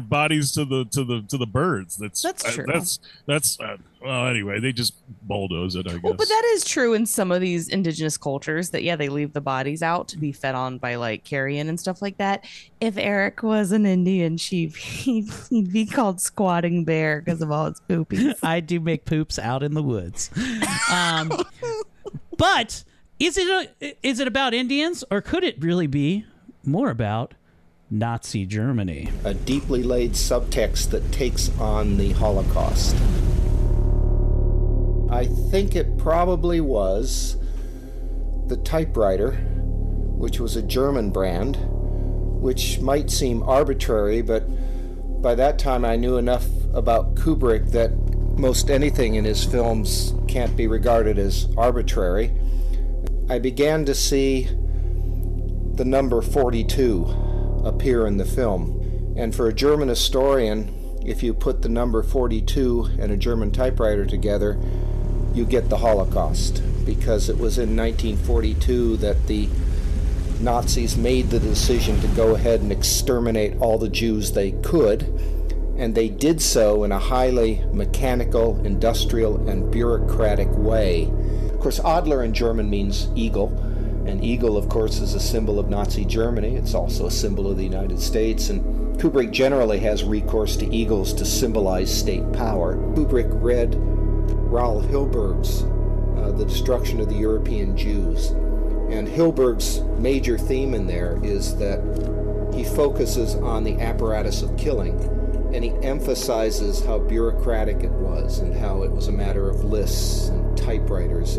bodies to the birds. That's true. Anyway, they just bulldoze it, I guess. Well, but that is true in some of these indigenous cultures that, yeah, they leave the bodies out to be fed on by like carrion and stuff like that. If Eric was an Indian chief, he'd be called Squatting Bear because of all his poopies. I do make poops out in the woods. But is it about Indians, or could it really be more about Nazi Germany? A deeply laid subtext that takes on the Holocaust. I think it probably was the typewriter, which was a German brand, which might seem arbitrary, but by that time I knew enough about Kubrick that most anything in his films can't be regarded as arbitrary. I began to see the number 42 appear in the film. And for a German historian, if you put the number 42 and a German typewriter together, you get the Holocaust, because it was in 1942 that the Nazis made the decision to go ahead and exterminate all the Jews they could, and they did so in a highly mechanical, industrial, and bureaucratic way. Of course, Adler in German means eagle, and eagle, of course, is a symbol of Nazi Germany. It's also a symbol of the United States, and Kubrick generally has recourse to eagles to symbolize state power. Kubrick read Raoul Hilberg's The Destruction of the European Jews, and Hilberg's major theme in there is that he focuses on the apparatus of killing, and he emphasizes how bureaucratic it was and how it was a matter of lists and typewriters.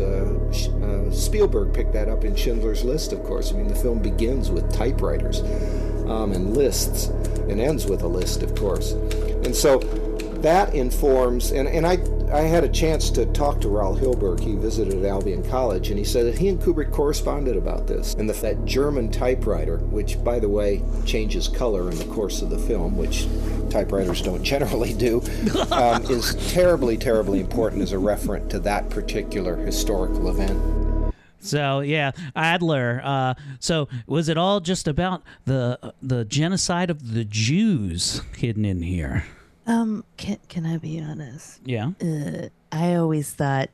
Spielberg picked that up in Schindler's List, of course. I mean, the film begins with typewriters and lists and ends with a list, of course. And so that informs, and I had a chance to talk to Raoul Hilberg. He visited Albion College, and he said that he and Kubrick corresponded about this, and that German typewriter, which, by the way, changes color in the course of the film, which typewriters don't generally do, is terribly, terribly important as a referent to that particular historical event. So, yeah, Adler. So was it all just about the genocide of the Jews hidden in here? Can I be honest? Yeah. I always thought,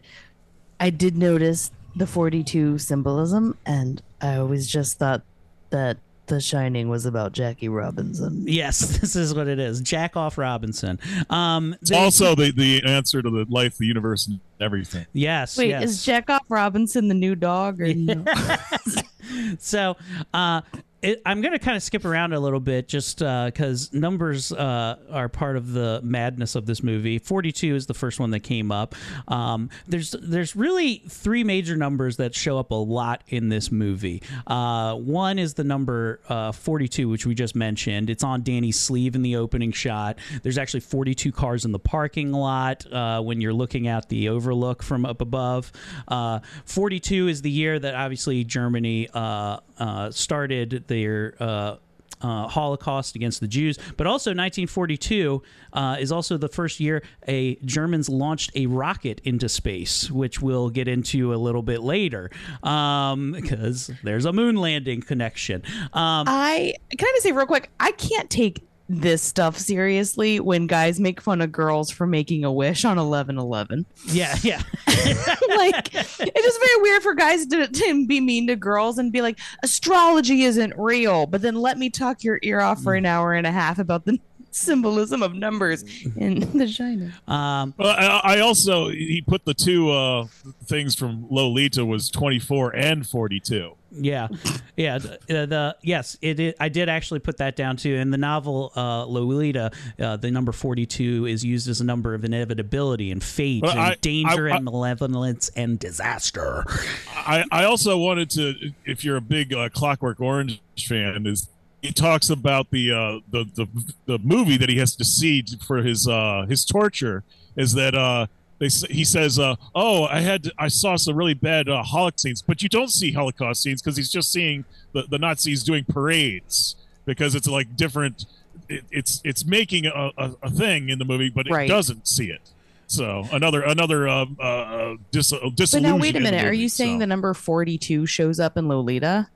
I did notice the 42 symbolism, and I always just thought that The Shining was about Jackie Robinson. Yes, this is what it is. Jack off Robinson. It's also the answer to the life, the universe, and everything. Yes. Wait, yes. Is Jack off Robinson the new dog? Or no? So I'm going to kind of skip around a little bit just because numbers are part of the madness of this movie. 42 is the first one that came up. There's really three major numbers that show up a lot in this movie. One is the number 42, which we just mentioned. It's on Danny's sleeve in the opening shot. There's actually 42 cars in the parking lot when you're looking at the overlook from up above. 42 is the year that obviously Germany started their Holocaust against the Jews, but also 1942 is also the first year Germans launched a rocket into space, which we'll get into a little bit later, because there's a moon landing connection. I can I just say real quick, I can't take this stuff seriously when guys make fun of girls for making a wish on 11/11. Yeah Like, it's just very weird for guys to be mean to girls and be like, astrology isn't real, but then let me talk your ear off for an hour and a half about the symbolism of numbers in The Shining. Well, I also, he put the two things from Lolita was 24 and 42. Yeah. Yes, it. I did actually put that down too. In the novel Lolita, the number 42 is used as a number of inevitability and fate, danger, and malevolence and disaster. I also wanted to, if you're a big Clockwork Orange fan, is he talks about the movie that he has to see for his torture is that. He says, I saw some really bad Holocaust scenes, but you don't see Holocaust scenes because he's just seeing the Nazis doing parades, because it's like different. It's making a thing in the movie, but it doesn't see it. So another disillusion. But now wait a minute, are you saying the number 42 shows up in Lolita?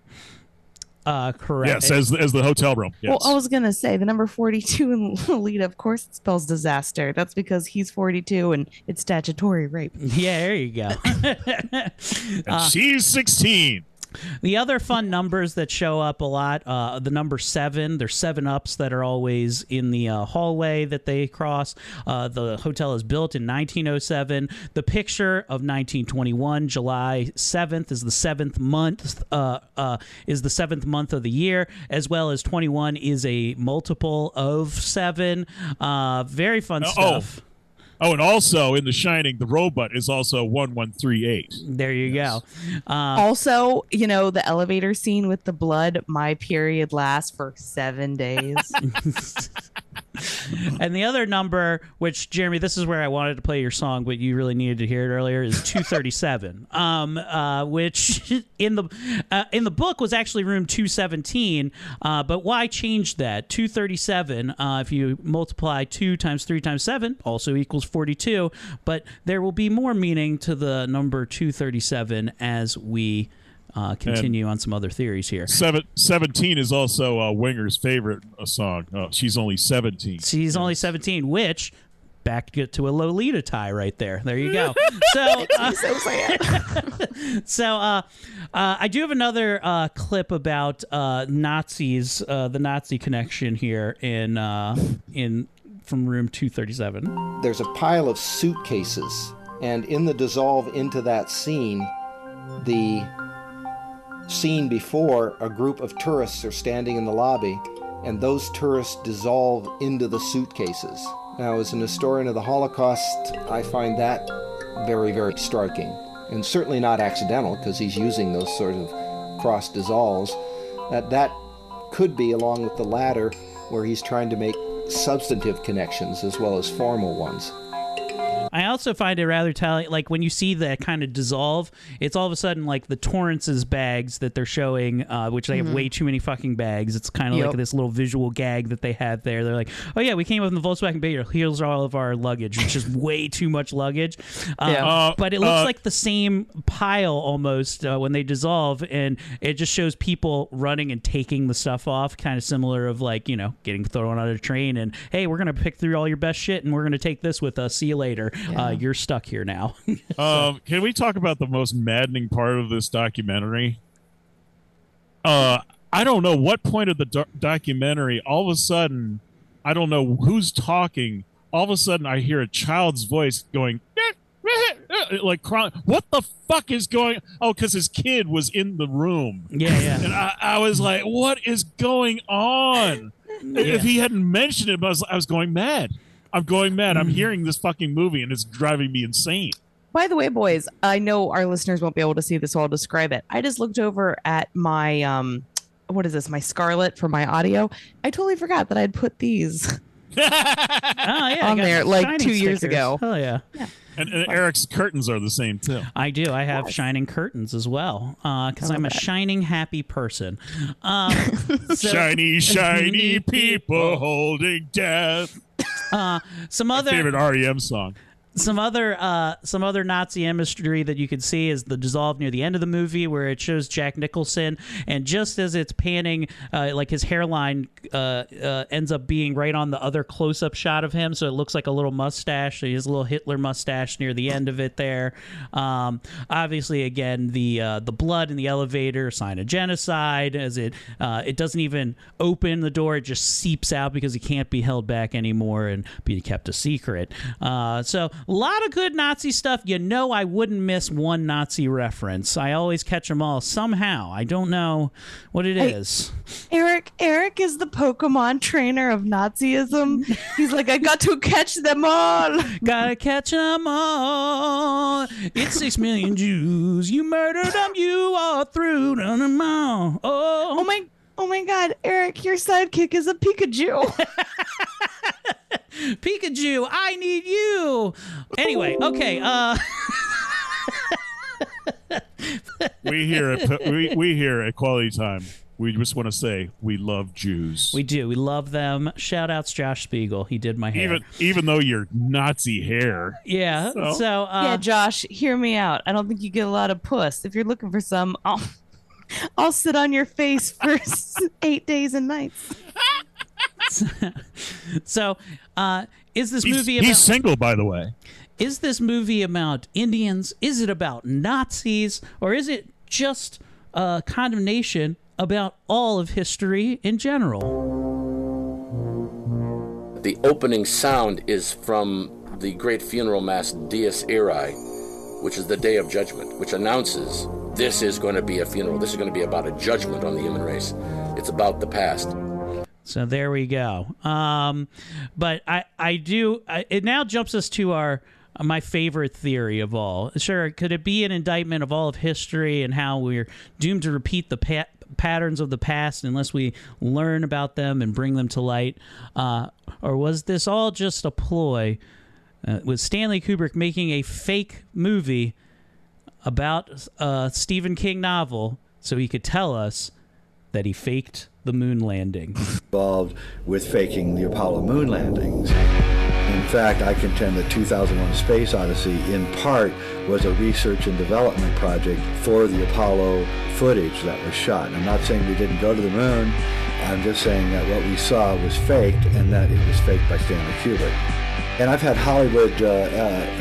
Correct. Yes, as the hotel room. Yes. Well, I was gonna say the number 42 in Lolita, of course, it spells disaster. That's because he's 42 and it's statutory rape. Yeah, there you go. And she's 16. The other fun numbers that show up a lot, the number 7, there's 7-ups that are always in the hallway that they cross. The hotel is built in 1907. The picture of 1921, July 7th is the 7th month of the year, as well as 21 is a multiple of 7. Very fun stuff. Oh, and also in The Shining, the robot is also 1138. There you go. Also, you know, the elevator scene with the blood, my period lasts for 7 days. And the other number, which, Jeremy, this is where I wanted to play your song, but you really needed to hear it earlier, is 237, which in the book was actually room 217, but why change that? 237, if you multiply 2 times 3 times 7, also equals 42, but there will be more meaning to the number 237 as we continue on some other theories here. 17 is also Winger's favorite song. She's only 17. She's only 17, which back to a Lolita tie right there. There you go. So, so sad. So I do have another clip about Nazis, the Nazi connection here in from room 237. There's a pile of suitcases, and in the dissolve into that scene, the scene before, a group of tourists are standing in the lobby, and those tourists dissolve into the suitcases. Now, as an historian of the Holocaust, I find that very, very striking, and certainly not accidental, because he's using those sort of cross dissolves. That could be along with the latter, where he's trying to make substantive connections as well as formal ones. I also find it rather telling, like when you see that kind of dissolve, it's all of a sudden like the Torrance's bags that they're showing, which they have way too many fucking bags. It's kind of like this little visual gag that they had there. They're like, oh yeah, we came up in the Volkswagen Beetle. Here's all of our luggage. It's just way too much luggage. But it looks like the same pile almost when they dissolve, and it just shows people running and taking the stuff off, kind of similar of like, you know, getting thrown out of a train and, hey, we're going to pick through all your best shit and we're going to take this with us. See you later. Yeah. You're stuck here now. Can we talk about the most maddening part of this documentary? I don't know what point of the documentary, all of a sudden, I don't know who's talking. All of a sudden, I hear a child's voice going, like crying. What the fuck is going? Oh, because his kid was in the room. Yeah, yeah. And I was like, what is going on? Yeah. If he hadn't mentioned it, but I was going mad. I'm going mad. I'm hearing this fucking movie, and it's driving me insane. By the way, boys, I know our listeners won't be able to see this, so I'll describe it. I just looked over at my, what is this, my Scarlett for my audio. I totally forgot that I'd put these on there like 2 years ago. Oh, yeah. Yeah. And Eric's curtains are the same, too. I do. I have shining curtains as well, because I'm a shining, happy person. Shiny, shiny people holding death. Some other my favorite REM song. Some other Nazi imagery that you can see is the dissolve near the end of the movie, where it shows Jack Nicholson, and just as it's panning, like his hairline ends up being right on the other close-up shot of him, so it looks like a little mustache. So he has a little Hitler mustache near the end of it there. Obviously, again, the blood in the elevator, sign of genocide. As it doesn't even open the door; it just seeps out because it can't be held back anymore and be kept a secret. So. A lot of good Nazi stuff. You know, I wouldn't miss one Nazi reference. I always catch them all somehow. I don't know what it is. Eric is the Pokemon trainer of Nazism. He's like, I got to catch them all. Gotta catch them all. It's 6 million Jews. You murdered them. You all threw them all. Oh. Oh my God, Eric, your sidekick is a Pikachu. Pikachu, I need you. Anyway, okay. We here at Quality Time, we just want to say we love Jews. We do. We love them. Shout outs Josh Spiegel. He did my hair. Even though your Nazi hair. Yeah. So, Josh, hear me out. I don't think you get a lot of puss. If you're looking for some, I'll sit on your face for 8 days and nights. So, is this movie about... He's single, by the way. Is this movie about Indians? Is it about Nazis? Or is it just a condemnation about all of history in general? The opening sound is from the great funeral mass Dies Irae, which is the Day of Judgment, which announces this is going to be a funeral. This is going to be about a judgment on the human race. It's about the past. So there we go. But it now jumps us to my favorite theory of all. Sure, could it be an indictment of all of history and how we're doomed to repeat the patterns of the past unless we learn about them and bring them to light? Or was this all just a ploy? Was Stanley Kubrick making a fake movie about a Stephen King novel so he could tell us that he faked the moon landing? Involved with faking the Apollo moon landings. In fact, I contend that 2001 Space Odyssey, in part, was a research and development project for the Apollo footage that was shot. And I'm not saying we didn't go to the moon. I'm just saying that what we saw was faked and that it was faked by Stanley Kubrick. And I've had Hollywood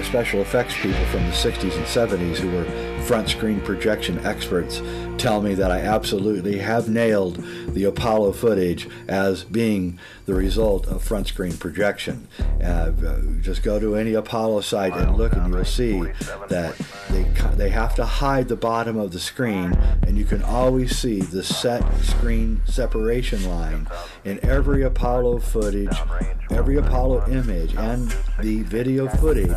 special effects people from the 60s and 70s who were front screen projection experts tell me that I absolutely have nailed the Apollo footage as being the result of front screen projection. Just go to any Apollo site and look and you'll see that they have to hide the bottom of the screen, and you can always see the set screen separation line in every Apollo footage, every Apollo image, and the video footage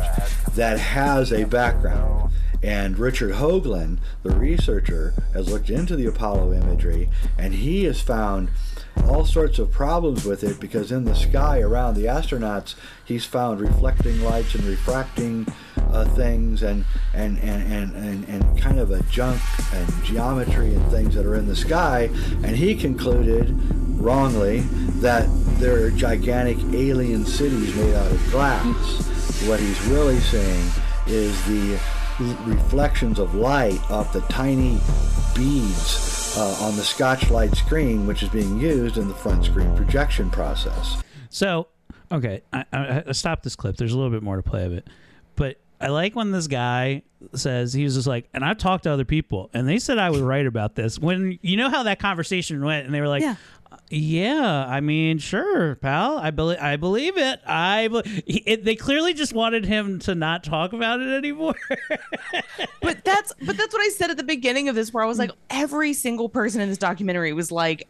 that has a background. And Richard Hoagland, the researcher, has looked into the Apollo imagery, and he has found all sorts of problems with it, because in the sky around the astronauts he's found reflecting lights and refracting things and kind of a junk and geometry and things that are in the sky, and he concluded wrongly that there are gigantic alien cities made out of glass. What he's really seeing is the reflections of light off the tiny beads on the Scotch light screen, which is being used in the front screen projection process. So, okay, I stopped this clip. There's a little bit more to play of it. But I like when this guy says, he was just like, and I've talked to other people, and they said I was right about this. When you know how that conversation went, and they were like, yeah. Yeah, I mean, sure, pal. I believe it. They clearly just wanted him to not talk about it anymore. But that's what I said at the beginning of this, where I was like, every single person in this documentary was like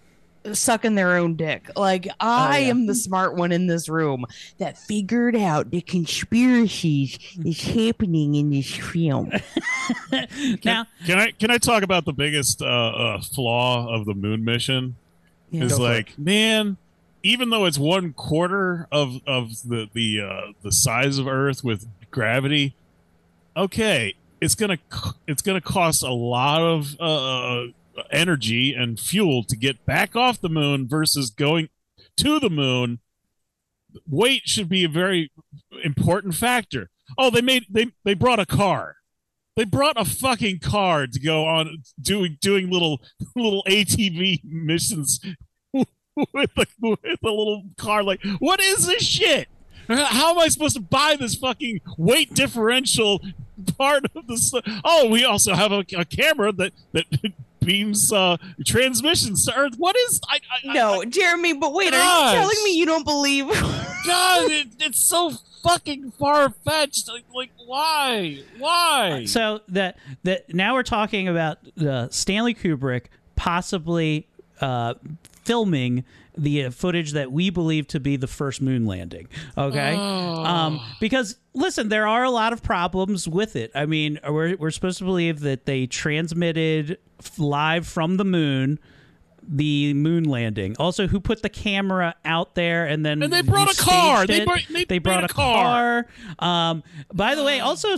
sucking their own dick. Like, I am the smart one in this room that figured out the conspiracies is happening in this film. Can I talk about the biggest flaw of the moon mission? Yeah, is like, man, even though it's 1/4 of the size of Earth with gravity, okay, it's gonna cost a lot of energy and fuel to get back off the moon versus going to the moon. Weight should be a very important factor. Oh, they brought a car. They brought a fucking car to go on doing little ATV missions with a little car. Like, what is this shit? How am I supposed to buy this fucking weight differential part of this? Oh, we also have a camera that beams transmissions to Earth. What is? Jeremy, but wait, gosh. Are you telling me you don't believe? God, it's so fucking far-fetched. Like why? So that now we're talking about Stanley Kubrick possibly filming the footage that we believe to be the first moon landing. Okay. Because listen, there are a lot of problems with it. I mean, we're supposed to believe that they transmitted live from the moon the moon landing. Also, who put the camera out there and they brought a car. They brought a car. By the way, also,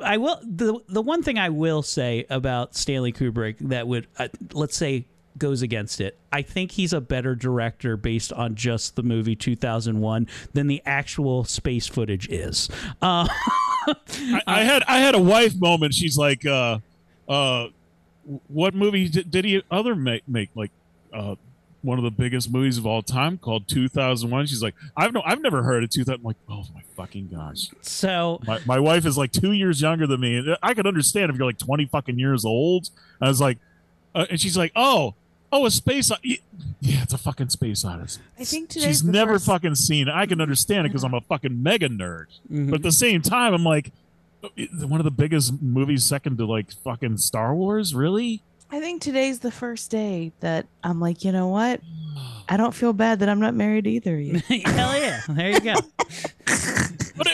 I will the one thing I will say about Stanley Kubrick that would let's say goes against it. I think he's a better director based on just the movie 2001 than the actual space footage is. I had a wife moment. She's like, what movie did he other make? Like, one of the biggest movies of all time called 2001. She's like, I've never heard of 2000. I'm like, oh my fucking gosh. So my wife is like 2 years younger than me, and I could understand if you're like 20 fucking years old. I was like, and she's like, oh, a space. Yeah, it's a fucking space odyssey. I think she's never fucking seen it. I can understand it because I'm a fucking mega nerd. Mm-hmm. But at the same time, I'm like, one of the biggest movies, second to like fucking Star Wars, really? I think today's the first day that I'm like, you know what? I don't feel bad that I'm not married to either of you. Hell yeah. There you go. But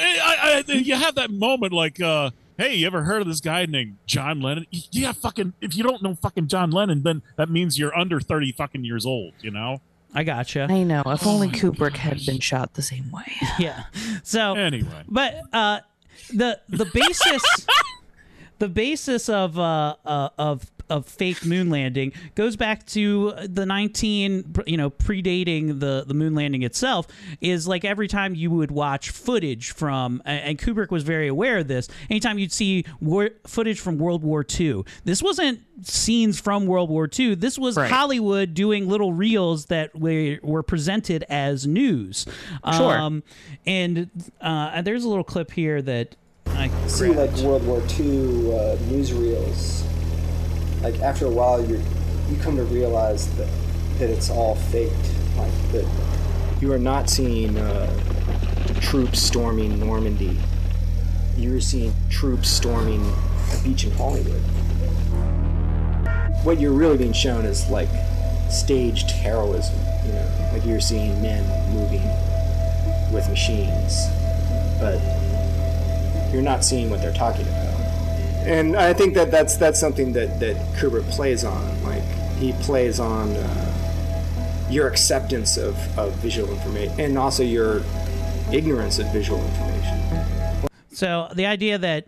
you have that moment like, hey, you ever heard of this guy named John Lennon? Yeah, fucking, if you don't know fucking John Lennon, then that means you're under 30 fucking years old, you know? I gotcha. I know. If only Kubrick had been shot the same way. Yeah. So anyway. But the basis of fake moon landing goes back to the predating the moon landing itself, is like every time you would watch footage from, and Kubrick was very aware of this, anytime you'd see footage from World War II, this wasn't scenes from World War II, this was right. Hollywood doing little reels that were presented as news. Sure. And there's a little clip here that I see, like World War II newsreels. Like, after a while, you come to realize that it's all faked. Like, that you are not seeing troops storming Normandy. You're seeing troops storming a beach in Hollywood. What you're really being shown is, like, staged heroism. You know, like, you're seeing men moving with machines, but you're not seeing what they're talking about. And I think that's something that Kubrick plays on. Like, he plays on your acceptance of visual information and also your ignorance of visual information. So the idea that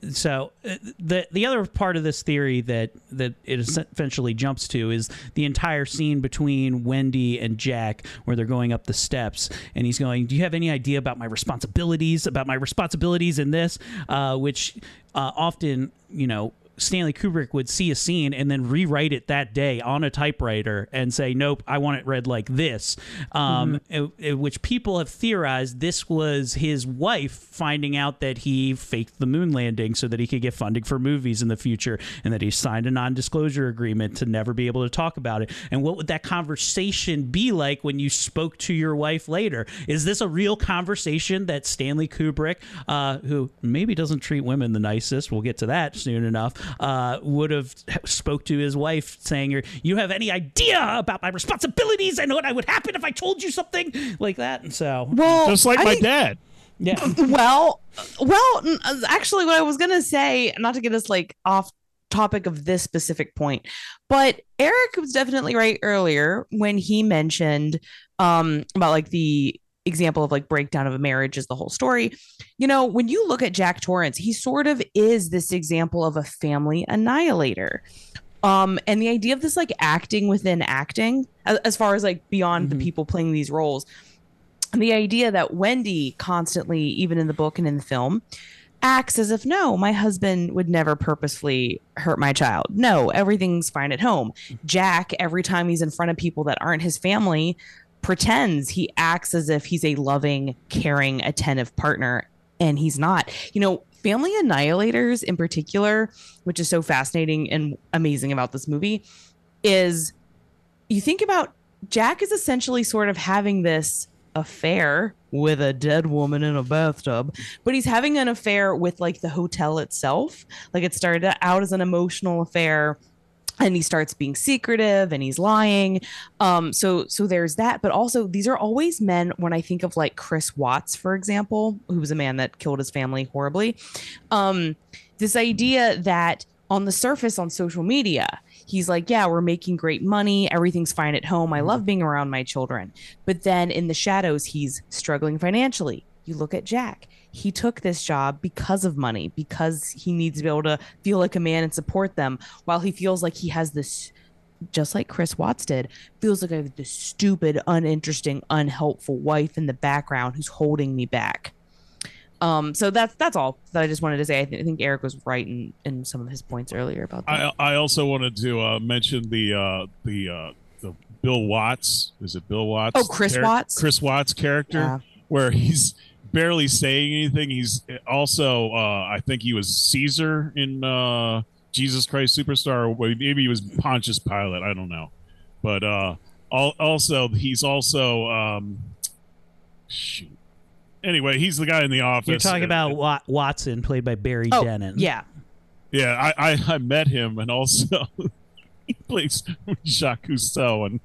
the other part of this theory that it essentially jumps to is the entire scene between Wendy and Jack where they're going up the steps and he's going, do you have any idea about my responsibilities in this? Which often, Stanley Kubrick would see a scene and then rewrite it that day on a typewriter and say, nope, I want it read like this, which people have theorized this was his wife finding out that he faked the moon landing so that he could get funding for movies in the future, and that he signed a non-disclosure agreement to never be able to talk about it. And what would that conversation be like when you spoke to your wife later? Is this a real conversation that Stanley Kubrick, who maybe doesn't treat women the nicest, we'll get to that soon enough, would have spoke to his wife saying, you have any idea about my responsibilities and what I would happen if I told you something like that? And so, well, just like my dad. Yeah. Well, actually what I was going to say, not to get us like off topic of this specific point, but Eric was definitely right earlier when he mentioned about like the example of like breakdown of a marriage is the whole story. You know, when you look at Jack Torrance, he sort of is this example of a family annihilator. And the idea of this like acting within acting, as far as like beyond the people playing these roles, and the idea that Wendy constantly, even in the book and in the film, acts as if, no, my husband would never purposefully hurt my child. No, everything's fine at home. Jack, every time he's in front of people that aren't his family, pretends he acts as if he's a loving, caring, attentive partner, and he's not. You know, family annihilators in particular, which is so fascinating and amazing about this movie, is you think about Jack is essentially sort of having this affair with a dead woman in a bathtub, but he's having an affair with like the hotel itself. Like it started out as an emotional affair, and he starts being secretive and he's lying. So there's that. But also, these are always men. When I think of like Chris Watts, for example, who was a man that killed his family horribly, this idea that on the surface on social media, he's like, yeah, we're making great money, everything's fine at home, I love being around my children. But then in the shadows, he's struggling financially. You look at Jack. He took this job because of money, because he needs to be able to feel like a man and support them, while he feels like he has this, just like Chris Watts did, feels like I have this stupid, uninteresting, unhelpful wife in the background who's holding me back. So that's all that I just wanted to say. I think Eric was right in some of his points earlier about that. I also wanted to mention the Bill Watts. Is it Bill Watts? Oh, Chris Watts. Chris Watts' character, yeah. Where he's barely saying anything. He's also, I think he was Caesar in Jesus Christ Superstar. Maybe he was Pontius Pilate. I don't know. But also, he's also shoot. Anyway, he's the guy in the office. You're talking about Watson, played by Barry Denon. Yeah. Yeah, I met him, and also he plays Jacques Cousteau in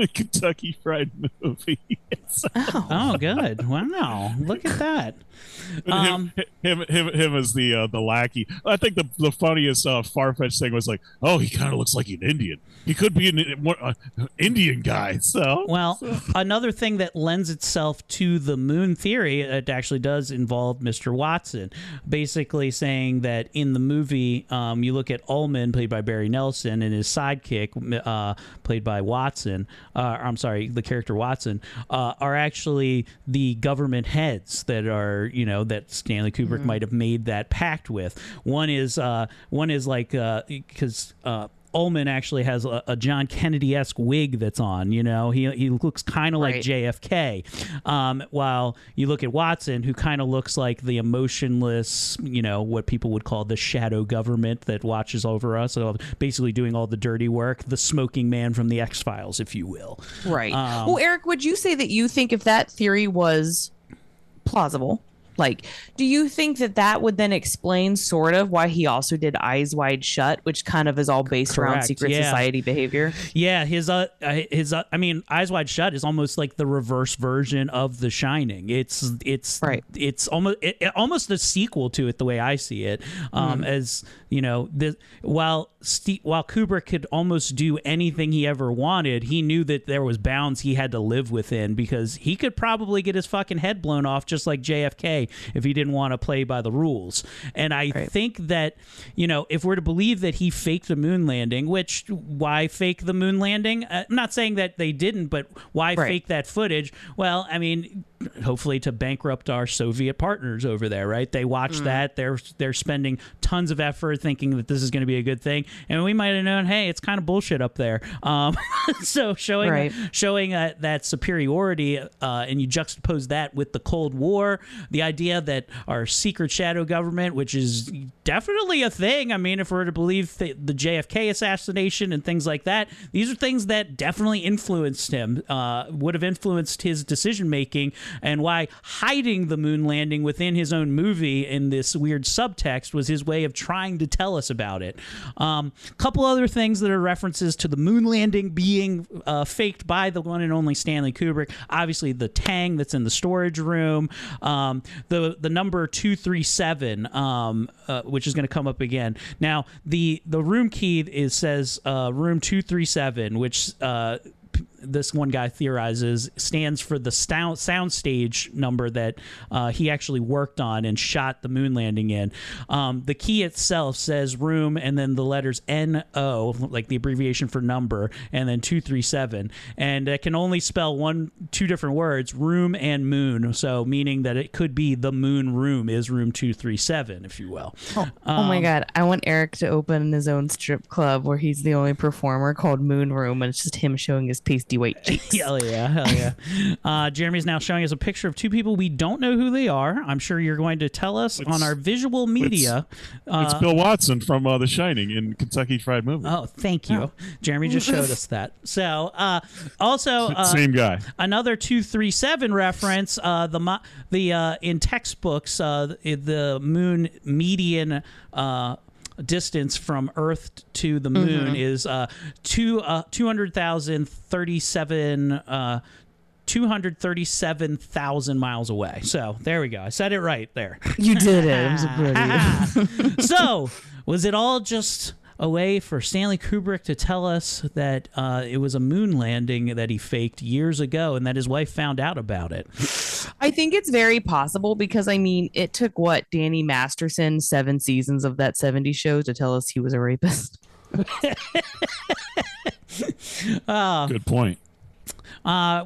a Kentucky Fried Movie. So. Oh, good. Wow. Look at that. Him as the lackey. I think the funniest far-fetched thing was like, oh, he kind of looks like an Indian. He could be an Indian guy. So another thing that lends itself to the moon theory, it actually does involve Mr. Watson, basically saying that in the movie, you look at Ullman, played by Barry Nelson, and his sidekick, played by Watson, the character Watson, are actually the government heads that are, you know, that Stanley Kubrick might have made that pact with. One is like, because Ullman actually has a John Kennedy-esque wig that's on, you know, he looks kind of like JFK, while you look at Watson, who kind of looks like the emotionless, you know, what people would call the shadow government that watches over us, so basically doing all the dirty work, the smoking man from the X-Files, if you will. Right. Well, Eric, would you say that you think if that theory was plausible, like, do you think that would then explain sort of why he also did Eyes Wide Shut, which kind of is all based around secret society behavior? Yeah, his I mean, Eyes Wide Shut is almost like the reverse version of The Shining. It's almost the sequel to it, the way I see it. As you know, while Kubrick could almost do anything he ever wanted, he knew that there was bounds he had to live within, because he could probably get his fucking head blown off just like JFK. If he didn't want to play by the rules. And I think that, you know, if we're to believe that he faked the moon landing, which, why fake the moon landing? I'm not saying that they didn't, but why fake that footage? Well, I mean, hopefully to bankrupt our Soviet partners over there, right? They watch that. They're spending tons of effort thinking that this is going to be a good thing. And we might have known, hey, it's kind of bullshit up there. So showing that superiority and you juxtapose that with the Cold War, the idea that our secret shadow government, which is definitely a thing. I mean, if we're to believe the JFK assassination and things like that, these are things that definitely influenced him, would have influenced his decision-making, and why hiding the moon landing within his own movie in this weird subtext was his way of trying to tell us about it. Couple other things that are references to the moon landing being faked by the one and only Stanley Kubrick. Obviously, the Tang that's in the storage room, the number 237, which is going to come up again. Now, the room key says room 237, which this one guy theorizes stands for the soundstage number that he actually worked on and shot the moon landing in. The key itself says room and then the letters N-O, like the abbreviation for number, and then 237. And it can only spell two different words, room and moon, so meaning that it could be the moon room is room 237, if you will. Oh my God. I want Eric to open his own strip club where he's the only performer called Moon Room, and it's just him showing his pasty white cheeks. Hell yeah, hell yeah. Jeremy's now showing us a picture of two people. We don't know who they are. I'm sure you're going to tell us on our visual media. It's Bill Watson from The Shining in Kentucky Fried Movie. Oh, thank you. Oh. Jeremy just showed us that. So, also... same guy. Another 237 reference. In textbooks, the moon median... distance from Earth to the moon is 237,000 miles away. So there we go. I said it right there. You did it. I'm so proud of you. So was it all just a way for Stanley Kubrick to tell us that it was a moon landing that he faked years ago and that his wife found out about it? I think it's very possible, because I mean, it took Danny Masterson 7 seasons of that 70s show to tell us he was a rapist. Good point.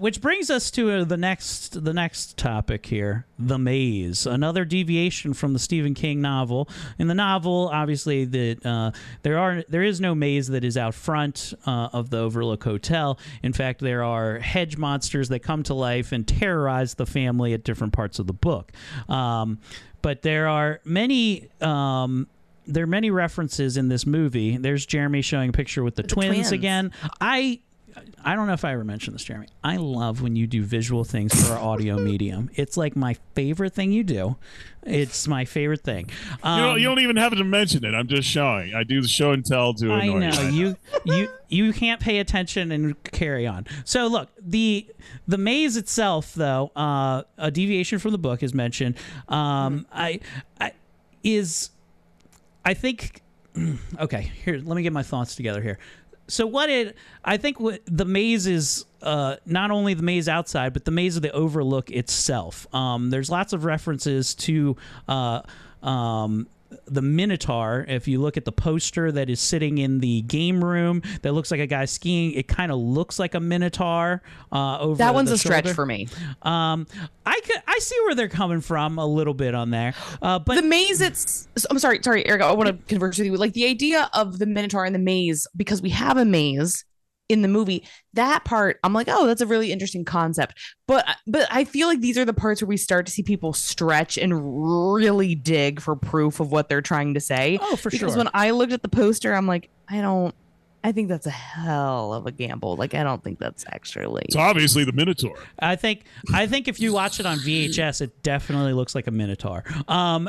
Which brings us to the next topic here, The Maze, another deviation from the Stephen King novel. In the novel, obviously, there is no maze that is out front of the Overlook Hotel. In fact, there are hedge monsters that come to life and terrorize the family at different parts of the book. But there are many... there are many references in this movie. There's Jeremy showing a picture with the twins again. I don't know if I ever mentioned this, Jeremy. I love when you do visual things for our audio medium. It's like my favorite thing you do. It's my favorite thing. You don't even have to mention it. I'm just showing. I do the show and tell to annoy you. I know. You can't pay attention and carry on. So look, the maze itself, though, a deviation from the book is mentioned. Okay, here, let me get my thoughts together here. So I think the maze is not only the maze outside, but the maze of the Overlook itself. There's lots of references to the Minotaur. If you look at the poster that is sitting in the game room that looks like a guy skiing, it kind of looks like a Minotaur over that one's a shoulder. Stretch for me. I see where they're coming from a little bit on there, but the maze, I'm sorry Eric, I want to converse with you. Like, the idea of the Minotaur and the maze, because we have a maze in the movie, that part I'm like, oh, that's a really interesting concept, but I feel like these are the parts where we start to see people stretch and really dig for proof of what they're trying to say. Oh, for sure. Because when I looked at the poster, I'm like, I think that's a hell of a gamble. Like, I don't think that's actually... It's obviously the Minotaur. I think if you watch it on VHS, it definitely looks like a Minotaur.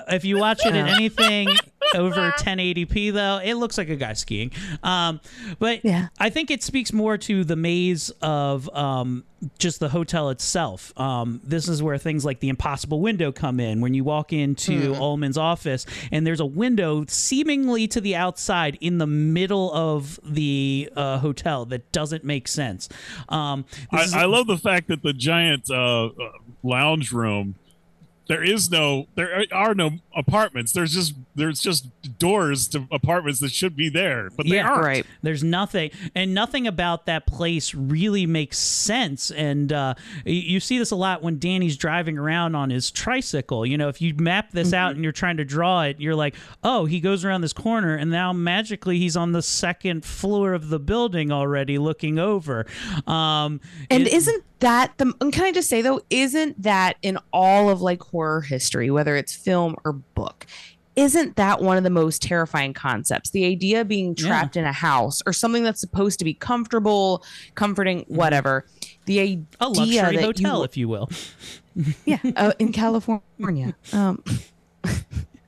If you watch it in anything over 1080p, though, it looks like a guy skiing. But yeah. I think it speaks more to the maze of... just the hotel itself. This is where things like the impossible window come in. When you walk into Ullman's office, and there's a window seemingly to the outside in the middle of the hotel that doesn't make sense. I love the fact that the giant lounge room There are no apartments. There's just doors to apartments that should be there, but they aren't. Right. There's nothing, and nothing about that place really makes sense. And you see this a lot when Danny's driving around on his tricycle. You know, if you map this out and you're trying to draw it, you're like, oh, he goes around this corner, and now magically he's on the second floor of the building already, looking over. Can I just say though, isn't that in all of like horror history, whether it's film or book, isn't that one of the most terrifying concepts? The idea of being trapped in a house or something that's supposed to be comfortable, comforting, whatever. The idea a luxury that hotel, if you will. Yeah, in California.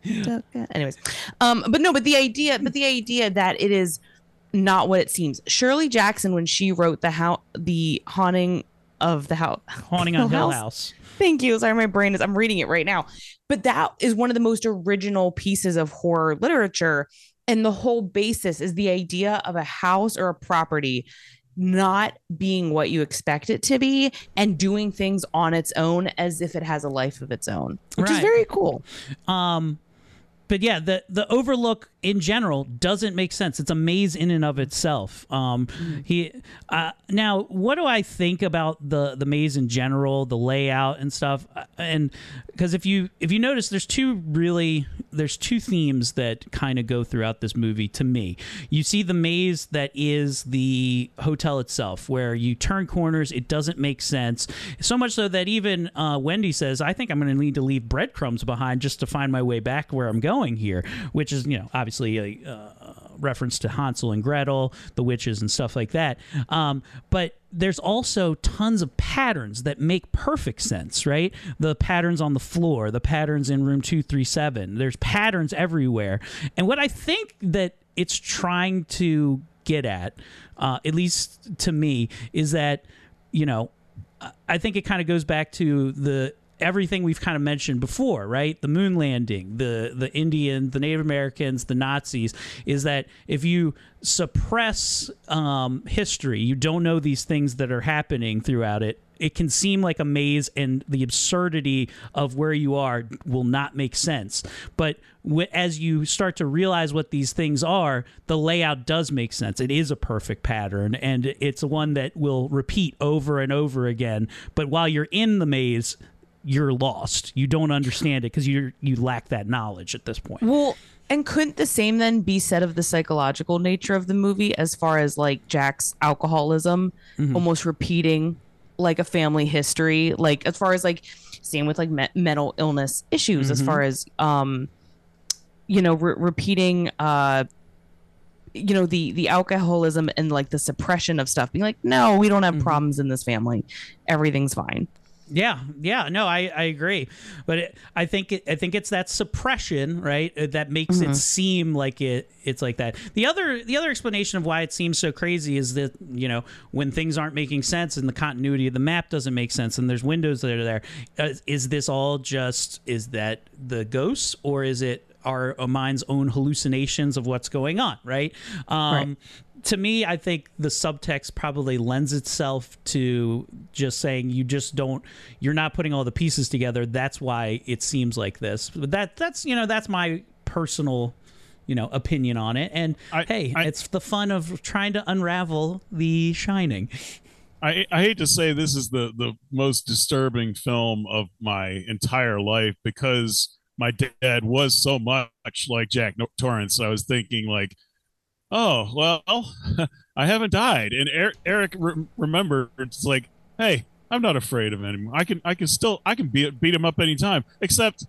Anyways, but the idea that it is not what it seems. Shirley Jackson, when she wrote the haunting on Hill House. Thank you. Sorry, my brain is. I'm reading it right now. But that is one of the most original pieces of horror literature, and the whole basis is the idea of a house or a property not being what you expect it to be and doing things on its own as if it has a life of its own, which is very cool. But yeah, the Overlook in general doesn't make sense. It's a maze in and of itself. Now, what do I think about the maze in general, the layout and stuff? And because if you notice, there's two themes that kind of go throughout this movie to me. You see the maze that is the hotel itself, where you turn corners. It doesn't make sense. So much so that even Wendy says, I think I'm going to need to leave breadcrumbs behind just to find my way back where I'm going here, which is, you know, obviously a reference to Hansel and Gretel, the witches and stuff like that. But there's also tons of patterns that make perfect sense, right? The patterns on the floor, the patterns in room 237, there's patterns everywhere. And what I think that it's trying to get at least to me, is that, you know, I think it kind of goes back to everything we've kind of mentioned before, right? The moon landing, the Indian, the Native Americans, the Nazis, is that if you suppress history, you don't know these things that are happening throughout it, it can seem like a maze, and the absurdity of where you are will not make sense. But as you start to realize what these things are, the layout does make sense. It is a perfect pattern, and it's one that will repeat over and over again. But while you're in the maze, you're lost. You don't understand it because you lack that knowledge at this point. Well, and couldn't the same then be said of the psychological nature of the movie, as far as like Jack's alcoholism almost repeating like a family history, like as far as like same with like mental illness issues, as far as repeating the alcoholism and like the suppression of stuff, being like, no, we don't have problems in this family, everything's fine. Yeah. No, I agree. But I think it's that suppression, right, that makes it seem like it's like that. The other explanation of why it seems so crazy is that, you know, when things aren't making sense and the continuity of the map doesn't make sense and there's windows that are there, is this all just, is that the ghosts, or is it our mind's own hallucinations of what's going on, right? Right. To me, I think the subtext probably lends itself to just saying you're not putting all the pieces together. That's why it seems like this. But that's my personal, opinion on it. And it's the fun of trying to unravel The Shining. I hate to say this is the most disturbing film of my entire life, because my dad was so much like Jack Torrance. I was thinking like, oh, well, I haven't died. And Eric remembered, it's like, hey, I'm not afraid of him anymore. I can beat him up anytime. Except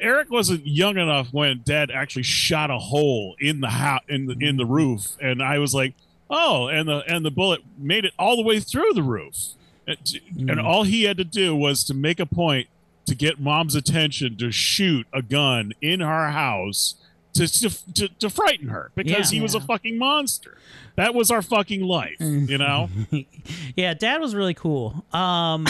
Eric wasn't young enough when Dad actually shot a hole in the house, in the roof, and I was like, oh, and the bullet made it all the way through the roof, and all he had to do was to make a point to get Mom's attention to shoot a gun in her house. To frighten her, because he was a fucking monster. That was our fucking life, you know? Yeah, Dad was really cool. We had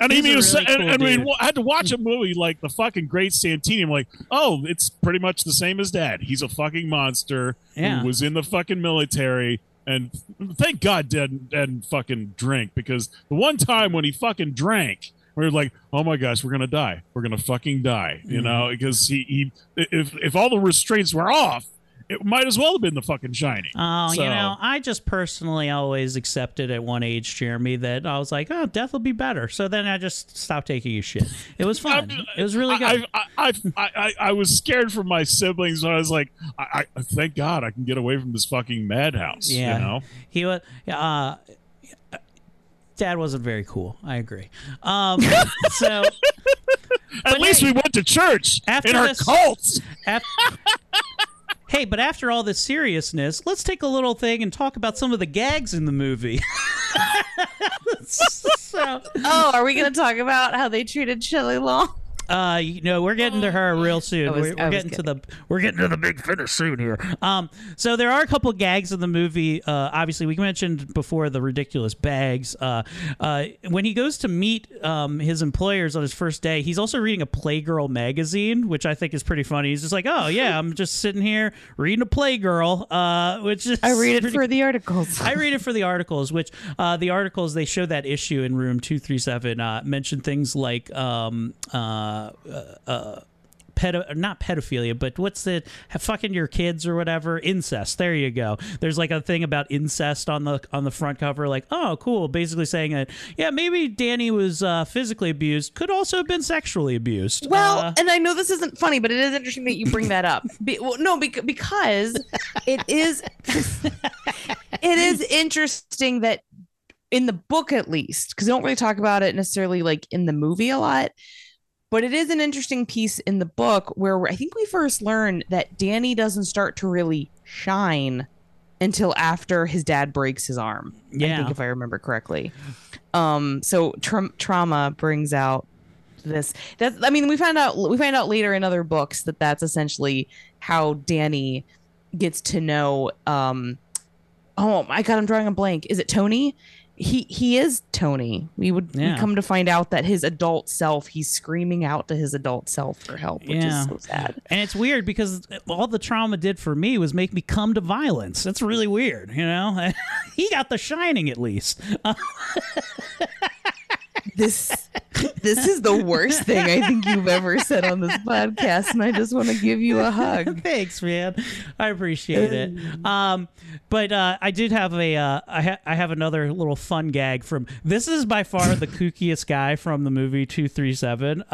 to watch a movie like The Fucking Great Santini. I'm like, oh, it's pretty much the same as Dad. He's a fucking monster who was in the fucking military. And thank God Dad didn't fucking drink, because the one time when he fucking drank, We were like, oh my gosh, we're going to die. We're going to fucking die, you know, because if all the restraints were off, it might as well have been the fucking Shining. Oh, so, you know, I just personally always accepted at one age, Jeremy, that I was like, oh, death will be better. So then I just stopped taking your shit. It was fun. It was really good. I was scared for my siblings when I was like, I thank God I can get away from this fucking madhouse. Yeah. You know? He was... Dad wasn't very cool. I agree. So, at least we went to church in our cults. Hey, but after all this seriousness, let's take a little thing and talk about some of the gags in the movie. Oh, are we going to talk about how they treated Shelley Long? You know, we're getting to her real soon. We're getting to the big finish soon here. So there are a couple of gags in the movie. Obviously, we mentioned before the ridiculous bags. When he goes to meet his employers on his first day, he's also reading a Playgirl magazine, which I think is pretty funny. He's just like, "Oh yeah, I'm just sitting here reading a Playgirl," which is I read it for the articles. Which the articles they show that issue in Room 237 mention things like. Not pedophilia, but what's it? Fucking your kids or whatever. Incest. There you go. There's like a thing about incest on the front cover. Like, oh, cool. Basically saying that, yeah, maybe Danny was physically abused. Could also have been sexually abused. Well, and I know this isn't funny, but it is interesting that you bring that up. Because it is. It is interesting that in the book, at least, because they don't really talk about it necessarily, like in the movie a lot. But it is an interesting piece in the book where I think we first learn that Danny doesn't start to really shine until after his dad breaks his arm. Yeah. I think if I remember correctly. So trauma brings out this. We find out later in other books that that's essentially how Danny gets to know. Oh my God, I'm drawing a blank. Is it Tony? He is Tony. We come to find out that his adult self, he's screaming out to his adult self for help, which is so sad. And it's weird because all the trauma did for me was make me come to violence. That's really weird, you know? He got the Shining at least. This is the worst thing I think you've ever said on this podcast, and I just want to give you a hug. Thanks, man. I appreciate it. But I did have I have another little fun gag from. This is by far the kookiest guy from the movie 237,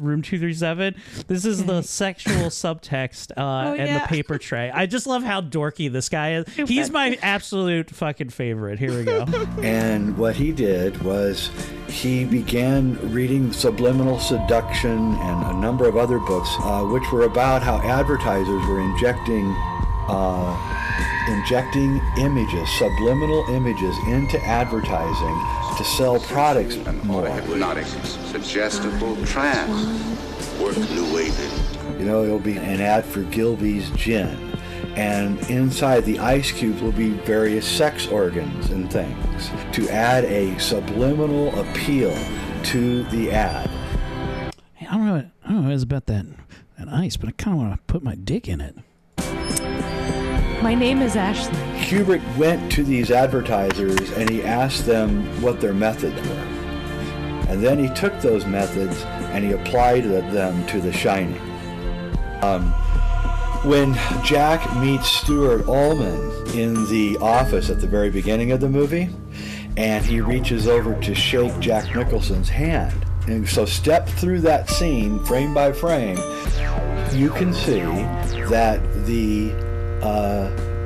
Room 237. This is the sexual subtext and the paper tray. I just love how dorky this guy is. He's my absolute fucking favorite. Here we go. And what he did was he began reading Subliminal Seduction and a number of other books, which were about how advertisers were injecting images, subliminal images, into advertising to sell products. An auto-hypnotic, suggestible trance, work new way. You know, it'll be an ad for Gilby's Gin, and inside the ice cube will be various sex organs and things to add a subliminal appeal to the ad. Hey, I don't know what it is about that ice, but I kind of want to put my dick in it. My name is Ashley. Kubrick went to these advertisers and he asked them what their methods were. And then he took those methods and he applied them to The Shining. When Jack meets Stuart Ullman in the office at the very beginning of the movie, and he reaches over to shake Jack Nicholson's hand. And so step through that scene, frame by frame, you can see that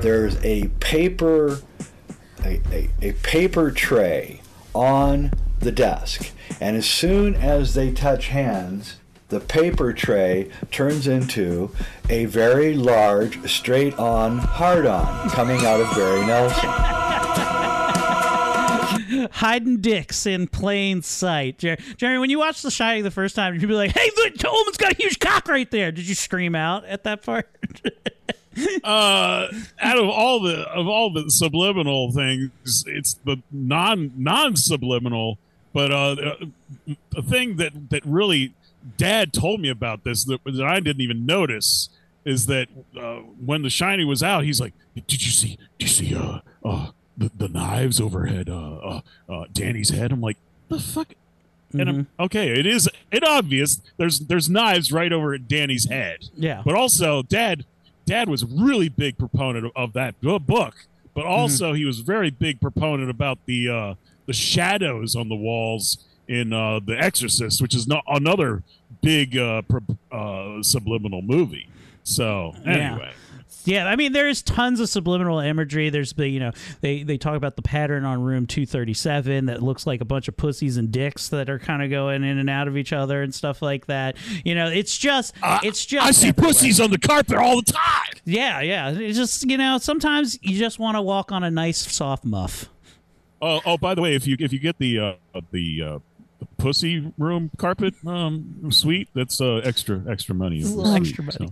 there's a paper tray on the desk. And as soon as they touch hands, the paper tray turns into a very large, straight-on, hard-on coming out of Barry Nelson. Hiding dicks in plain sight. Jerry, when you watched The Shining the first time, you'd be like, hey, look, Tolman's got a huge cock right there. Did you scream out at that part? Out of all the subliminal things, it's the non-subliminal, but a thing that really... Dad told me about this that I didn't even notice is that when The Shining was out, he's like, did you see the knives overhead Danny's head? I'm like, the fuck? Mm-hmm. And okay, it obvious. There's knives right over at Danny's head. Yeah. But also, Dad was really big proponent of that book. But also, mm-hmm. he was very big proponent about the shadows on the walls in The Exorcist, which is another big subliminal movie. So anyway. Yeah, I mean, there's tons of subliminal imagery. There's the, they talk about the pattern on room 237 that looks like a bunch of pussies and dicks that are kind of going in and out of each other and stuff like that. You know, it's just I see everywhere. Pussies on the carpet all the time. Yeah. It's just, sometimes you just want to walk on a nice soft muff. Oh, by the way, if you get the pussy room carpet suite, that's extra money. It's a little extra money. So.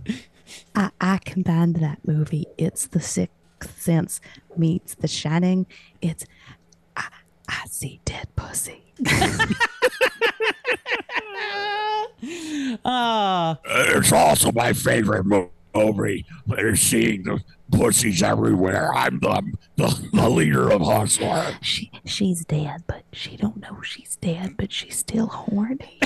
I combined that movie. It's The Sixth Sense meets The Shining. It's I see dead pussy. It's also my favorite movie. They're seeing the pussies everywhere. I'm the leader of Hustler. She's dead, but she don't know she's dead, but she's still horny.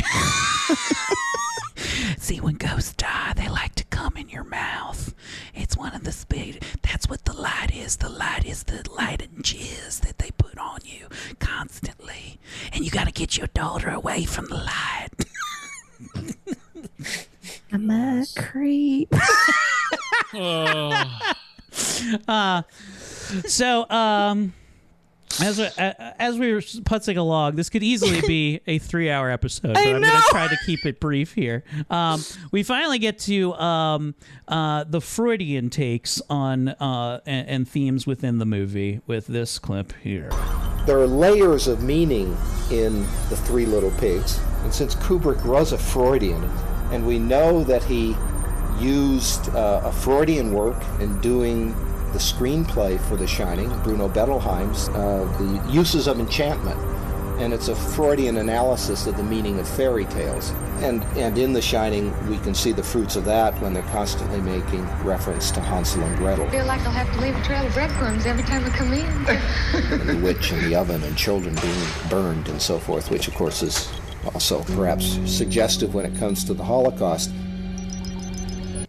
See, when ghosts die, they like to come in your mouth. It's one of the speed. That's what the light is. The light is the light and jizz that they put on you constantly. And you got to get your daughter away from the light. I'm a creep. As we were putzing along, this could easily be a 3-hour episode, but I'm going to try to keep it brief here. We finally get to the Freudian takes on and themes within the movie with this clip here. There are layers of meaning in The Three Little Pigs, and since Kubrick was a Freudian, and we know that he used a Freudian work in doing the screenplay for The Shining, Bruno Bettelheim's, The Uses of Enchantment, and it's a Freudian analysis of the meaning of fairy tales. And in The Shining, we can see the fruits of that when they're constantly making reference to Hansel and Gretel. I feel like I'll have to leave a trail of breadcrumbs every time I come in. The witch in the oven and children being burned and so forth, which of course is also perhaps suggestive when it comes to the Holocaust.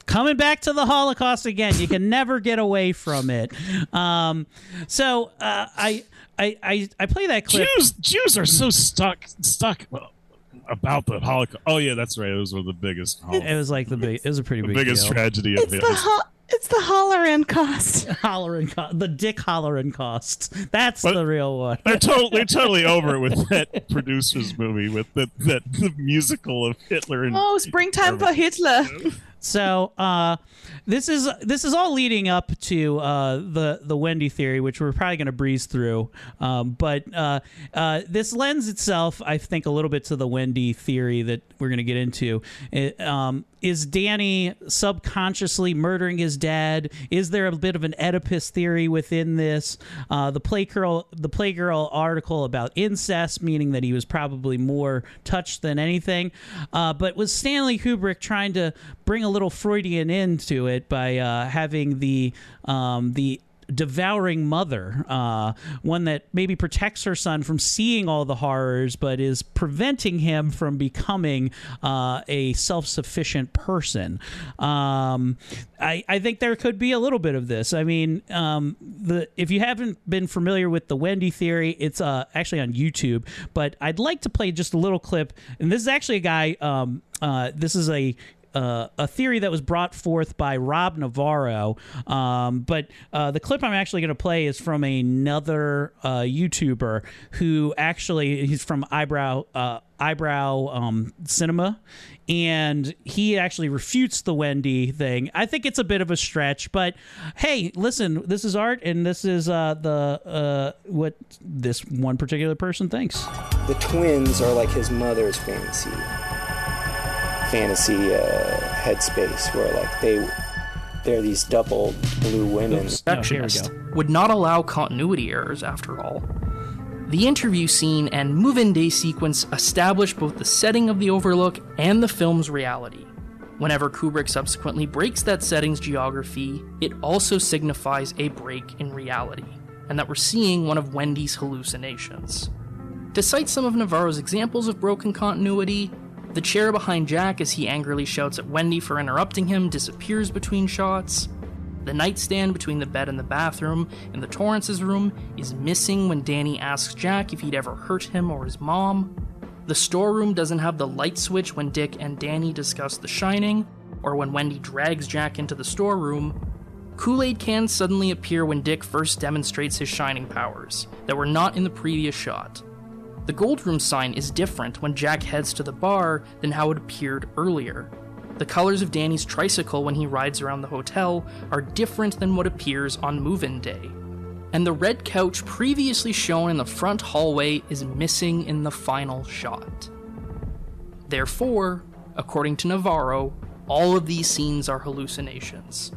Coming back to the Holocaust again, you can never get away from it. I play that clip. Jews are so stuck about the Holocaust. Oh yeah, that's right. It was one of the biggest. It was like the big. It was a pretty big. The biggest deal. Tragedy. It's it's the Hollerin' Cost. The Dick Hollerin' Cost. But the real one. They're totally over it with that producer's movie with the musical of Hitler and. Oh, Springtime for Hitler. So this is all leading up to the Wendy theory, which we're probably going to breeze through. But this lends itself, I think, a little bit to the Wendy theory that we're going to get into. Is Danny subconsciously murdering his dad? Is there a bit of an Oedipus theory within this? The Playgirl article about incest, meaning that he was probably more touched than anything. But was Stanley Kubrick trying to bring a little Freudian into it by having the devouring mother, one that maybe protects her son from seeing all the horrors, but is preventing him from becoming a self-sufficient person. I think there could be a little bit of this. I mean, if you haven't been familiar with the Wendy theory, it's actually on YouTube, but I'd like to play just a little clip. And this is actually a guy, this is a theory that was brought forth by Rob Navarro. But the clip I'm actually going to play is from another YouTuber who actually, he's from Eyebrow Cinema, and he actually refutes the Wendy thing. I think it's a bit of a stretch, but hey, listen, this is art, and this is what this one particular person thinks. The twins are like his mother's fantasy headspace, where like they're these double blue women. Perfectionist would not allow continuity errors after all. The interview scene and move-in day sequence establish both the setting of the Overlook and the film's reality. Whenever Kubrick subsequently breaks that setting's geography, it also signifies a break in reality, and that we're seeing one of Wendy's hallucinations. To cite some of Navarro's examples of broken continuity, the chair behind Jack as he angrily shouts at Wendy for interrupting him disappears between shots. The nightstand between the bed and the bathroom and the Torrance's room is missing when Danny asks Jack if he'd ever hurt him or his mom. The storeroom doesn't have the light switch when Dick and Danny discuss The Shining, or when Wendy drags Jack into the storeroom. Kool-Aid cans suddenly appear when Dick first demonstrates his shining powers, that were not in the previous shot. The gold room sign is different when Jack heads to the bar than how it appeared earlier. The colors of Danny's tricycle when he rides around the hotel are different than what appears on move-in day. And the red couch previously shown in the front hallway is missing in the final shot. Therefore, according to Navarro, all of these scenes are hallucinations.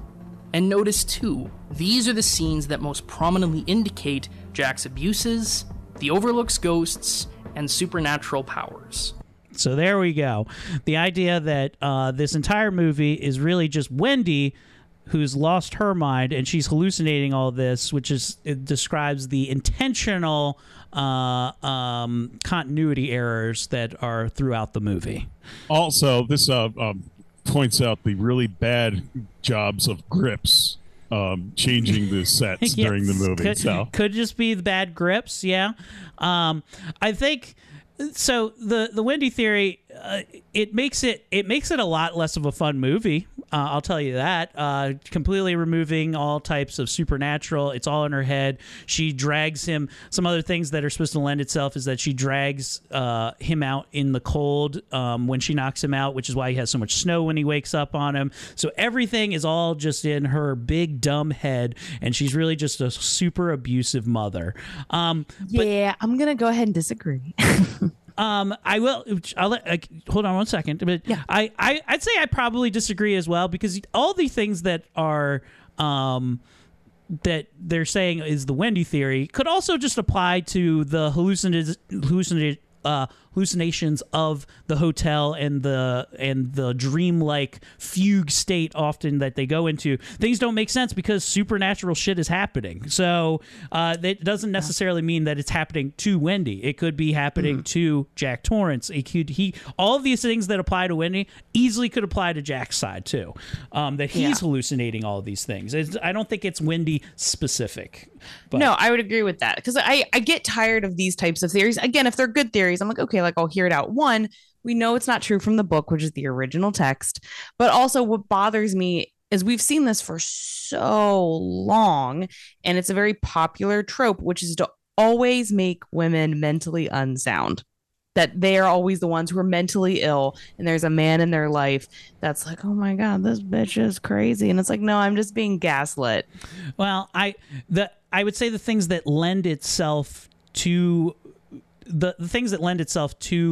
And notice too, these are the scenes that most prominently indicate Jack's abuses, the Overlook's ghosts, and supernatural powers. So there we go. The idea that this entire movie is really just Wendy who's lost her mind and she's hallucinating all this, which is, it describes the intentional continuity errors that are throughout the movie. Also, this points out the really bad jobs of grips changing the sets yes, during the movie. Could just be the bad grips, yeah. I think... So the Wendy theory, it makes it a lot less of a fun movie. I'll tell you that. Completely removing all types of supernatural. It's all in her head. She drags him. Some other things that are supposed to lend itself is that she drags him out in the cold when she knocks him out, which is why he has so much snow when he wakes up on him. So everything is all just in her big dumb head, and she's really just a super abusive mother. I'm gonna go ahead and disagree. Hold on one second. But yeah. I'd say I probably disagree as well, because all the things that are that they're saying is the Wendy theory could also just apply to the hallucinations of the hotel and the dreamlike fugue state often that they go into. Things don't make sense because supernatural shit is happening. So that doesn't necessarily mean that it's happening to Wendy. It could be happening to Jack Torrance. All of these things that apply to Wendy easily could apply to Jack's side too. That he's hallucinating all of these things. I don't think it's Wendy specific. But. No, I would agree with that, because I get tired of these types of theories. Again, if they're good theories, I'm like, okay, like I'll hear it out. One, we know it's not true from the book, which is the original text. But also what bothers me is we've seen this for so long, and it's a very popular trope, which is to always make women mentally unsound. That they are always the ones who are mentally ill, and there's a man in their life that's like, oh my God, this bitch is crazy. And it's like, no, I'm just being gaslit. Well, I would say the things that lend itself to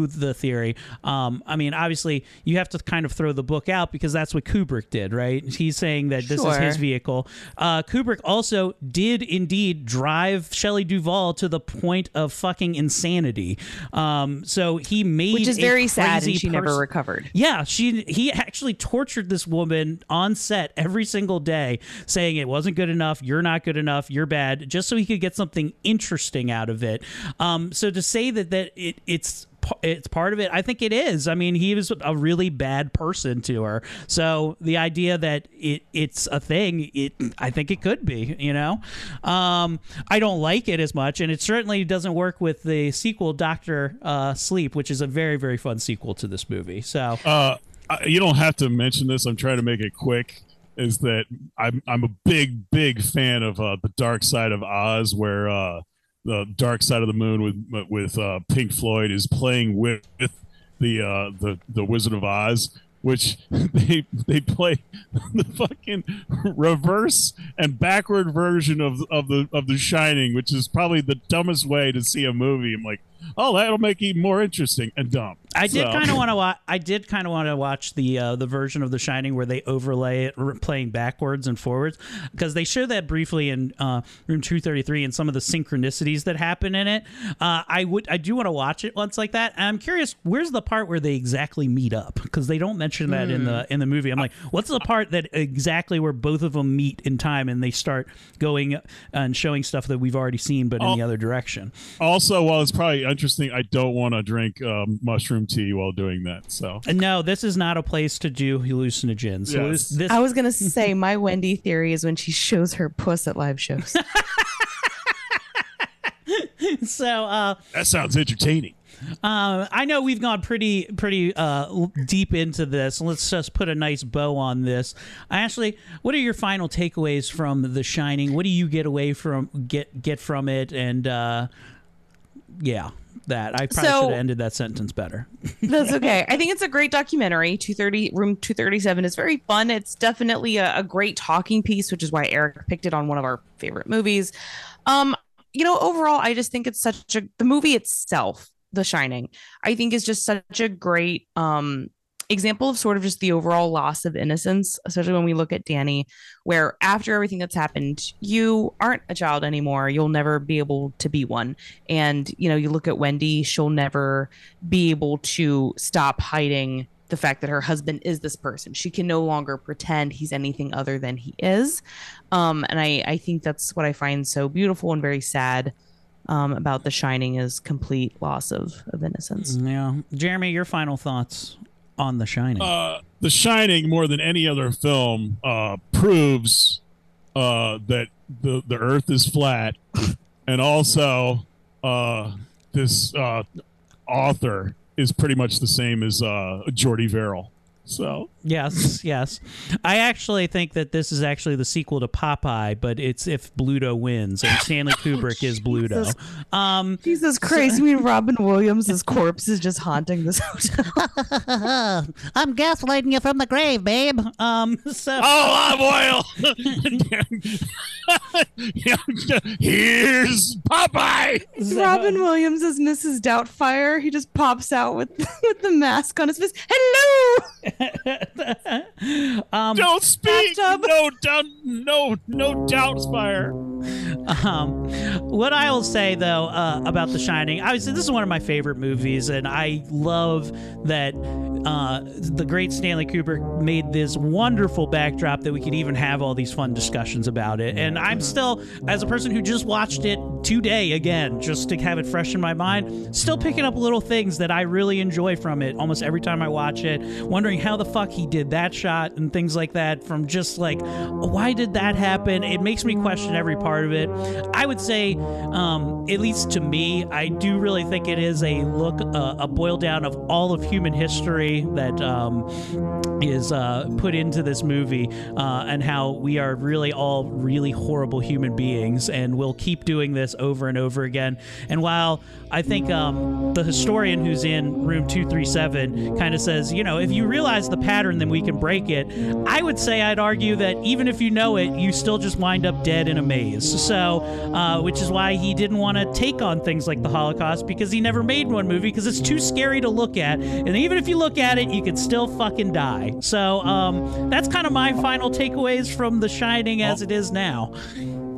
the theory. I mean, obviously you have to kind of throw the book out, because that's what Kubrick did, right? He's saying that this is his vehicle. Kubrick also did indeed drive Shelley Duvall to the point of fucking insanity. So he made, which is very sad, and she never recovered. Yeah. He actually tortured this woman on set every single day, saying it wasn't good enough. You're not good enough. You're bad. Just so he could get something interesting out of it. So to say that it's part of it, I think it is. I mean, he was a really bad person to her. So the idea that it's a thing, I think it could be, you know? I don't like it as much, and it certainly doesn't work with the sequel, Doctor Sleep, which is a very, very fun sequel to this movie. So you don't have to mention this. I'm trying to make it quick. Is that I'm a big, big fan of The Dark Side of Oz, where... The Dark Side of the Moon with Pink Floyd is playing with the Wizard of Oz, which they play the fucking reverse and backward version of the Shining, which is probably the dumbest way to see a movie. I'm like, oh, that'll make it more interesting and dumb. I did kind of want to watch the version of The Shining where they overlay it playing backwards and forwards, because they show that briefly in Room 233 and some of the synchronicities that happen in it. I do want to watch it once like that. And I'm curious, where's the part where they exactly meet up? Because they don't mention that in the movie. I'm like, what's the part that exactly where both of them meet in time and they start going and showing stuff that we've already seen but in the other direction? Also, while it's probably interesting, I don't want to drink mushroom tea while doing that. So no, this is not a place to do hallucinogens. Yes. I was gonna say my Wendy theory is when she shows her puss at live shows. So that sounds entertaining. I know we've gone pretty deep into this. Let's just put a nice bow on this. Ashley, what are your final takeaways from The Shining? What do you get from it? And yeah, that I probably should have ended that sentence better. That's okay. I think it's a great documentary. Room 237 is very fun. It's definitely a great talking piece, which is why Eric picked it on one of our favorite movies. Overall, I just think it's the movie itself, The Shining, I think is just such a great example of sort of just the overall loss of innocence, especially when we look at Danny, where after everything that's happened, you aren't a child anymore. You'll never be able to be one. And, you look at Wendy, she'll never be able to stop hiding the fact that her husband is this person. She can no longer pretend he's anything other than he is. And I think that's what I find so beautiful and very sad about The Shining is complete loss of innocence. Yeah. Jeremy, your final thoughts on The Shining? The Shining, more than any other film, proves that the earth is flat, and also this author is pretty much the same as Jordy Verrill. So yes, I actually think that this is actually the sequel to Popeye, but it's if Bluto wins, and Stanley Kubrick is Bluto. Jesus Christ! You mean Robin Williams' corpse is just haunting this hotel? I'm gaslighting you from the grave, babe. Oh, I'm oil. Here's Popeye. Robin Williams is Mrs. Doubtfire. He just pops out with the mask on his face. Hello. Don't speak. No doubts, fire. What I will say though about The Shining, obviously this is one of my favorite movies, and I love that the great Stanley Kubrick made this wonderful backdrop that we could even have all these fun discussions about it. And I'm still, as a person who just watched it today again, just to have it fresh in my mind, still picking up little things that I really enjoy from it almost every time I watch it, wondering how the fuck he did that shot and things like that, from just like, why did that happen? It makes me question every part of it. I would say, at least to me, I do really think it is a look, a boil down of all of human history that is put into this movie, and how we are really all really horrible human beings, and we'll keep doing this over and over again. And while I think the historian who's in Room 237 kind of says, if you realize the pattern, then we can break it, I would say, I'd argue that even if you know it, you still just wind up dead in a maze. So, which is why he didn't want to take on things like the Holocaust, because he never made one movie, because it's too scary to look at. And even if you look at it, you could still fucking die. So that's kind of my final takeaways from The Shining as it is now.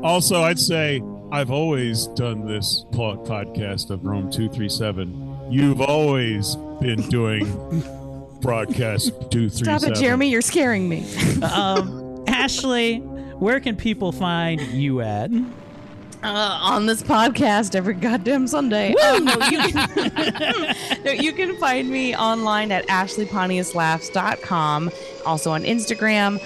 Also, I'd say I've always done this podcast of Room 237. You've always been doing broadcast 237. Stop it, Jeremy. You're scaring me. Ashley, where can people find you at? On this podcast every goddamn Sunday. You can find me online at ashleypontiuslaughs.com, also on Instagram.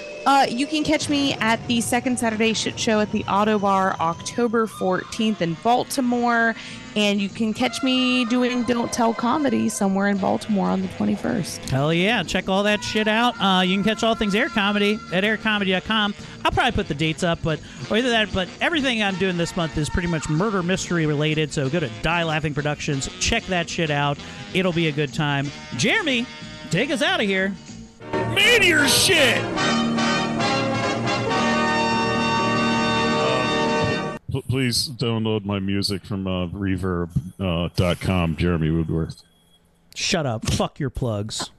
You can catch me at the Second Saturday Shit Show at the Auto Bar October 14th in Baltimore. And you can catch me doing Don't Tell Comedy somewhere in Baltimore on the 21st. Hell yeah. Check all that shit out. You can catch all things Air Comedy at aircomedy.com. I'll probably put the dates up, but everything I'm doing this month is pretty much murder mystery related. So go to Die Laughing Productions. Check that shit out. It'll be a good time. Jeremy, take us out of here. Meteor shit! Please download my music from reverb.com, Jeremy Woodworth. Shut up. Fuck your plugs.